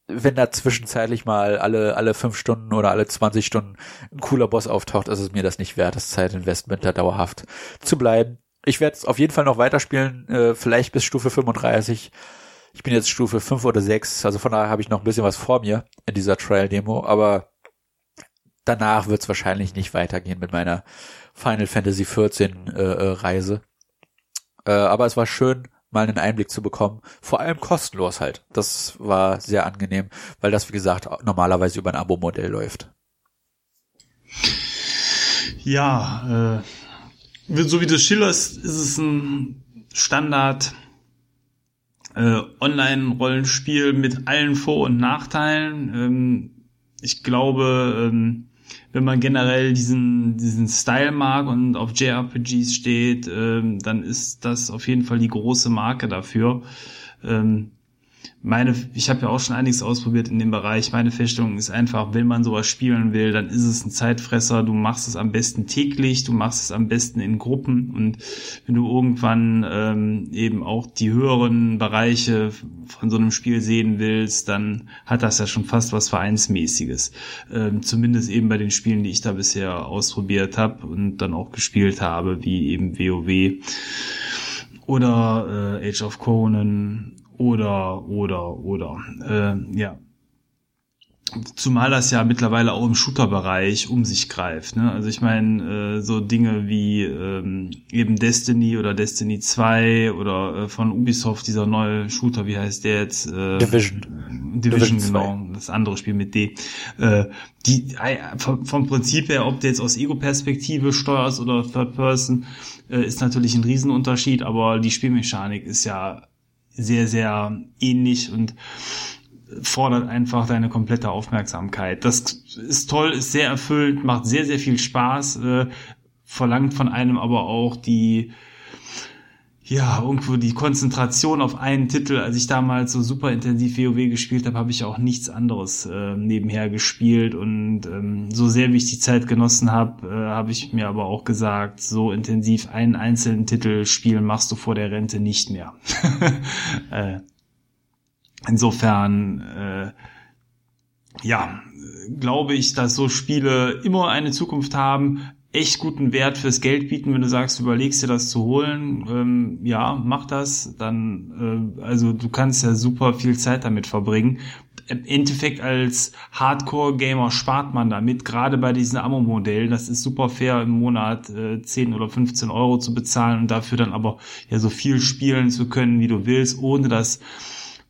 wenn da zwischenzeitlich mal alle 5 Stunden oder alle 20 Stunden ein cooler Boss auftaucht, ist es mir das nicht wert, das Zeitinvestment da dauerhaft zu bleiben. Ich werde es auf jeden Fall noch weiterspielen, vielleicht bis Stufe 35. Ich bin jetzt Stufe 5 oder 6, also von daher habe ich noch ein bisschen was vor mir in dieser Trial-Demo, aber danach wird es wahrscheinlich nicht weitergehen mit meiner Final Fantasy XIV Reise. Aber es war schön, mal einen Einblick zu bekommen, vor allem kostenlos halt. Das war sehr angenehm, weil das, wie gesagt, normalerweise über ein Abo-Modell läuft. Ja, so wie du schilderst, ist es ein Standard Online-Rollenspiel mit allen Vor- und Nachteilen. Ich glaube, wenn man generell diesen Style mag und auf JRPGs steht, dann ist das auf jeden Fall die große Marke dafür. Ich habe ja auch schon einiges ausprobiert in dem Bereich. Meine Feststellung ist einfach, wenn man sowas spielen will, dann ist es ein Zeitfresser. Du machst es am besten täglich, du machst es am besten in Gruppen. Und wenn du irgendwann eben auch die höheren Bereiche von so einem Spiel sehen willst, dann hat das ja schon fast was Vereinsmäßiges. Zumindest eben bei den Spielen, die ich da bisher ausprobiert habe und dann auch gespielt habe, wie eben WoW oder Age of Conan. Oder. Ja. Zumal das ja mittlerweile auch im Shooter-Bereich um sich greift, ne? Also ich meine, so Dinge wie eben Destiny oder Destiny 2 oder von Ubisoft dieser neue Shooter, wie heißt der jetzt? Division, genau. Das andere Spiel mit D. Vom Prinzip her, ob du jetzt aus Ego-Perspektive steuerst oder Third Person, ist natürlich ein Riesenunterschied, aber die Spielmechanik ist ja sehr, sehr ähnlich und fordert einfach deine komplette Aufmerksamkeit. Das ist toll, ist sehr erfüllend, macht sehr, sehr viel Spaß, verlangt von einem aber auch die Konzentration auf einen Titel. Als ich damals so super intensiv WoW gespielt habe, habe ich auch nichts anderes nebenher gespielt und so sehr, wie ich die Zeit genossen habe, habe ich mir aber auch gesagt, so intensiv einen einzelnen Titel spielen machst du vor der Rente nicht mehr. Insofern, glaube ich, dass so Spiele immer eine Zukunft haben. echt guten Wert fürs Geld bieten, wenn du sagst, überlegst dir das zu holen, ja, mach das, dann, also du kannst ja super viel Zeit damit verbringen. Im Endeffekt als Hardcore-Gamer spart man damit, gerade bei diesen Abo-Modellen, das ist super fair, im Monat 10 oder 15 Euro zu bezahlen und dafür dann aber ja so viel spielen zu können, wie du willst, ohne dass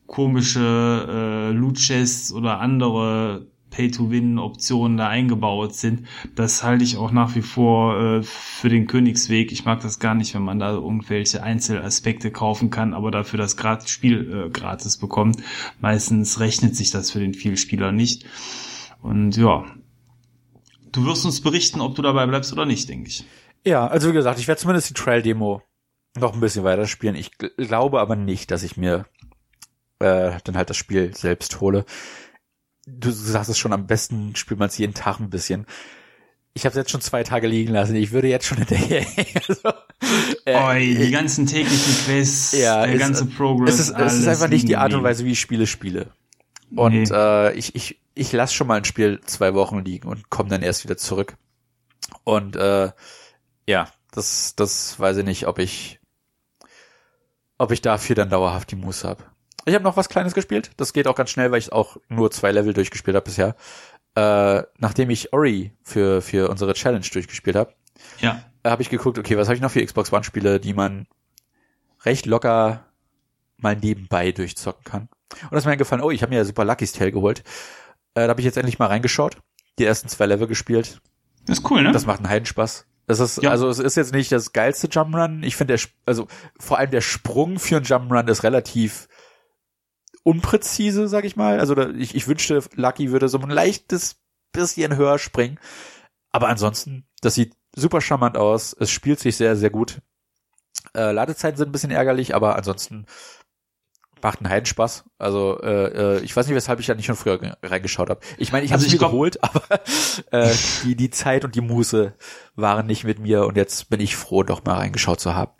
komische Loot-Chests oder andere Pay-to-Win-Optionen da eingebaut sind. Das halte ich auch nach wie vor für den Königsweg. Ich mag das gar nicht, wenn man da irgendwelche Einzelaspekte kaufen kann, aber dafür das Spiel gratis bekommt. Meistens rechnet sich das für den Vielspieler nicht. Und ja, du wirst uns berichten, ob du dabei bleibst oder nicht, denke ich. Ja, also wie gesagt, ich werde zumindest die Trail-Demo noch ein bisschen weiterspielen. Ich glaube aber nicht, dass ich mir dann halt das Spiel selbst hole. Du sagst es schon, am besten spielt man es jeden Tag ein bisschen. Ich habe es jetzt schon 2 Tage liegen lassen. Ich würde jetzt schon hinterher. Also, die ganzen täglichen Quests, ja, der ganze Progress. Es ist einfach nicht die Art und Weise, wie ich Spiele spiele. Und nee. Ich lasse schon mal ein Spiel 2 Wochen liegen und komme dann erst wieder zurück. Und ja, das weiß ich nicht, ob ich dafür dann dauerhaft die Muße habe. Ich habe noch was Kleines gespielt. Das geht auch ganz schnell, weil ich auch nur 2 Level durchgespielt habe bisher. Nachdem ich Ori für unsere Challenge durchgespielt habe, ja, habe ich geguckt, okay, was habe ich noch für Xbox One-Spiele, die man recht locker mal nebenbei durchzocken kann. Und das ist mir eingefallen, ich habe mir ja Super Lucky's Tale geholt. Da habe ich jetzt endlich mal reingeschaut, die ersten 2 Level gespielt. Das ist cool, ne? Das macht einen Heidenspaß. Das ist, ja. Also es ist jetzt nicht das geilste Jump'n'Run. Ich finde, also vor allem der Sprung für einen Jump'n'Run ist relativ unpräzise, sag ich mal. Also ich wünschte, Lucky würde so ein leichtes bisschen höher springen. Aber ansonsten, das sieht super charmant aus. Es spielt sich sehr, sehr gut. Ladezeiten sind ein bisschen ärgerlich, aber ansonsten macht einen Heidenspaß. Also ich weiß nicht, weshalb ich da nicht schon früher reingeschaut habe. Ich meine, ich habe es nicht geholt, aber die Zeit und die Muße waren nicht mit mir und jetzt bin ich froh, doch mal reingeschaut zu haben.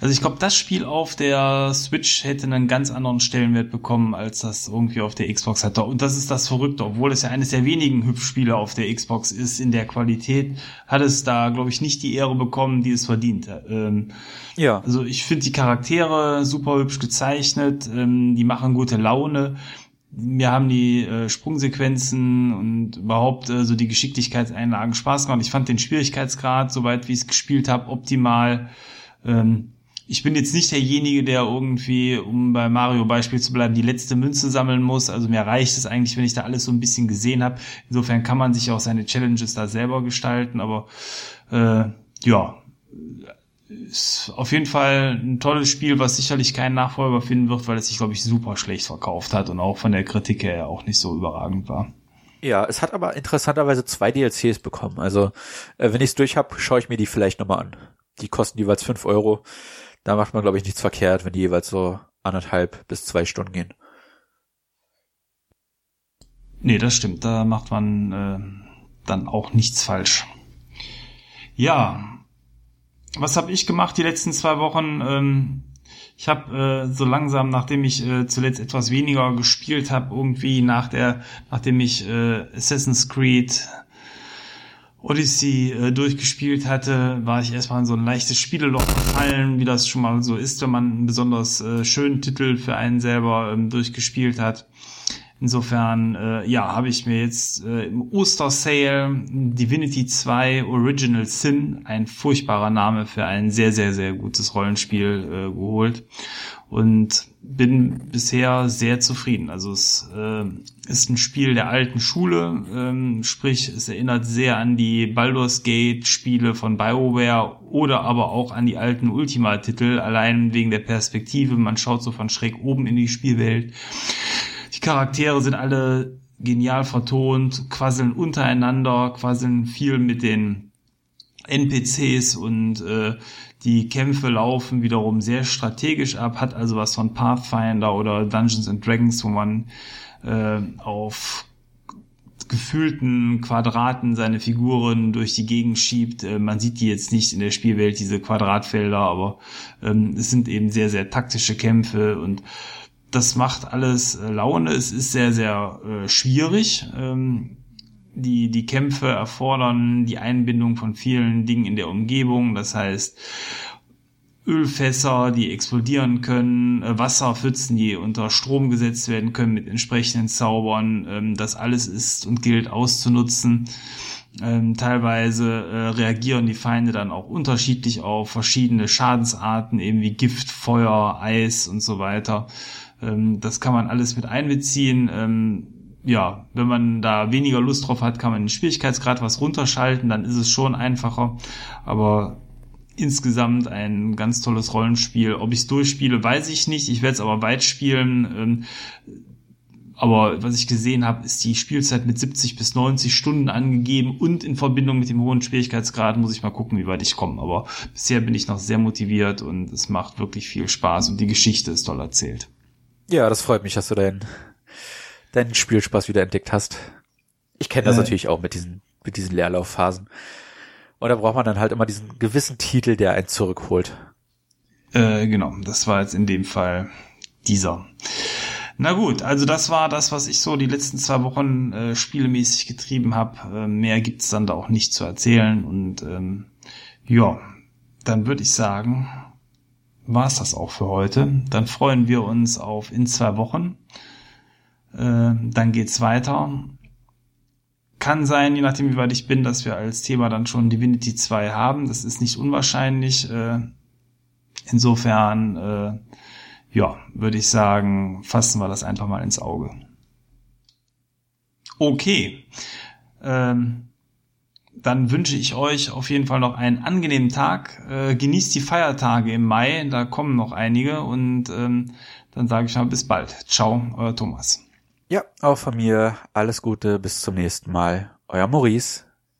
Also ich glaube, das Spiel auf der Switch hätte einen ganz anderen Stellenwert bekommen, als das irgendwie auf der Xbox hatte. Und das ist das Verrückte, obwohl es ja eines der wenigen Hübschspiele auf der Xbox ist in der Qualität, hat es da, glaube ich, nicht die Ehre bekommen, die es verdient. Ja. Also ich finde die Charaktere super hübsch gezeichnet, die machen gute Laune. Mir haben die Sprungsequenzen und überhaupt so die Geschicklichkeitseinlagen Spaß gemacht. Ich fand den Schwierigkeitsgrad, soweit wie ich es gespielt habe, optimal. Ich bin jetzt nicht derjenige, der irgendwie, um bei Mario Beispiel zu bleiben, die letzte Münze sammeln muss. Also mir reicht es eigentlich, wenn ich da alles so ein bisschen gesehen habe. Insofern kann man sich auch seine Challenges da selber gestalten. Aber ja, ist auf jeden Fall ein tolles Spiel, was sicherlich keinen Nachfolger finden wird, weil es sich, glaube ich, super schlecht verkauft hat und auch von der Kritik her auch nicht so überragend war. Ja, es hat aber interessanterweise 2 DLCs bekommen. Also wenn ich es durch habe, schaue ich mir die vielleicht nochmal an. Die kosten jeweils 5 Euro. Da macht man, glaube ich, nichts verkehrt, wenn die jeweils so 1,5 bis 2 Stunden gehen. Nee, das stimmt. Da macht man dann auch nichts falsch. Ja, was habe ich gemacht die letzten 2 Wochen? Ich habe so langsam, nachdem ich zuletzt etwas weniger gespielt habe, irgendwie nachdem ich Assassin's Creed Odyssey durchgespielt hatte, war ich erstmal in so ein leichtes Spieleloch gefallen, wie das schon mal so ist, wenn man einen besonders schönen Titel für einen selber durchgespielt hat. Insofern, habe ich mir jetzt im Ostersale Divinity 2 Original Sin, ein furchtbarer Name für ein sehr, sehr, sehr gutes Rollenspiel, geholt und bin bisher sehr zufrieden. Also es ist ein Spiel der alten Schule, sprich es erinnert sehr an die Baldur's Gate Spiele von BioWare oder aber auch an die alten Ultima-Titel, allein wegen der Perspektive. Man schaut so von schräg oben in die Spielwelt. Die Charaktere sind alle genial vertont, quasseln untereinander, quasseln viel mit den NPCs und die Kämpfe laufen wiederum sehr strategisch ab, hat also was von Pathfinder oder Dungeons and Dragons, wo man auf gefühlten Quadraten seine Figuren durch die Gegend schiebt. Man sieht die jetzt nicht in der Spielwelt, diese Quadratfelder, aber es sind eben sehr, sehr taktische Kämpfe und das macht alles Laune. Es ist sehr, sehr schwierig. Die Kämpfe erfordern die Einbindung von vielen Dingen in der Umgebung, das heißt Ölfässer, die explodieren können, Wasserpfützen, die unter Strom gesetzt werden können mit entsprechenden Zaubern. Das alles ist und gilt auszunutzen. Teilweise reagieren die Feinde dann auch unterschiedlich auf verschiedene Schadensarten, eben wie Gift, Feuer, Eis und so weiter. Das kann man alles mit einbeziehen. Ja, wenn man da weniger Lust drauf hat, kann man den Schwierigkeitsgrad was runterschalten, dann ist es schon einfacher, aber insgesamt ein ganz tolles Rollenspiel. Ob ich es durchspiele, weiß ich nicht. Ich werde es aber weit spielen. Aber was ich gesehen habe, ist die Spielzeit mit 70 bis 90 Stunden angegeben und in Verbindung mit dem hohen Schwierigkeitsgrad muss ich mal gucken, wie weit ich komme. Aber bisher bin ich noch sehr motiviert und es macht wirklich viel Spaß und die Geschichte ist toll erzählt. Ja, das freut mich, dass du deinen Spielspaß wieder entdeckt hast. Ich kenne das natürlich auch mit diesen Leerlaufphasen. Und da braucht man dann halt immer diesen gewissen Titel, der einen zurückholt. Genau, das war jetzt in dem Fall dieser. Na gut, also das war das, was ich so die letzten 2 Wochen spielemäßig getrieben habe. Mehr gibt's dann da auch nicht zu erzählen. Und ja, dann würde ich sagen, war's das auch für heute. Dann freuen wir uns auf in 2 Wochen. Dann geht's weiter. Kann sein, je nachdem wie weit ich bin, dass wir als Thema dann schon Divinity 2 haben. Das ist nicht unwahrscheinlich. Insofern, ja, würde ich sagen, fassen wir das einfach mal ins Auge. Okay. Dann wünsche ich euch auf jeden Fall noch einen angenehmen Tag. Genießt die Feiertage im Mai, da kommen noch einige und dann sage ich mal bis bald. Ciao, euer Thomas. Ja, auch von mir alles Gute, bis zum nächsten Mal. Euer Maurice.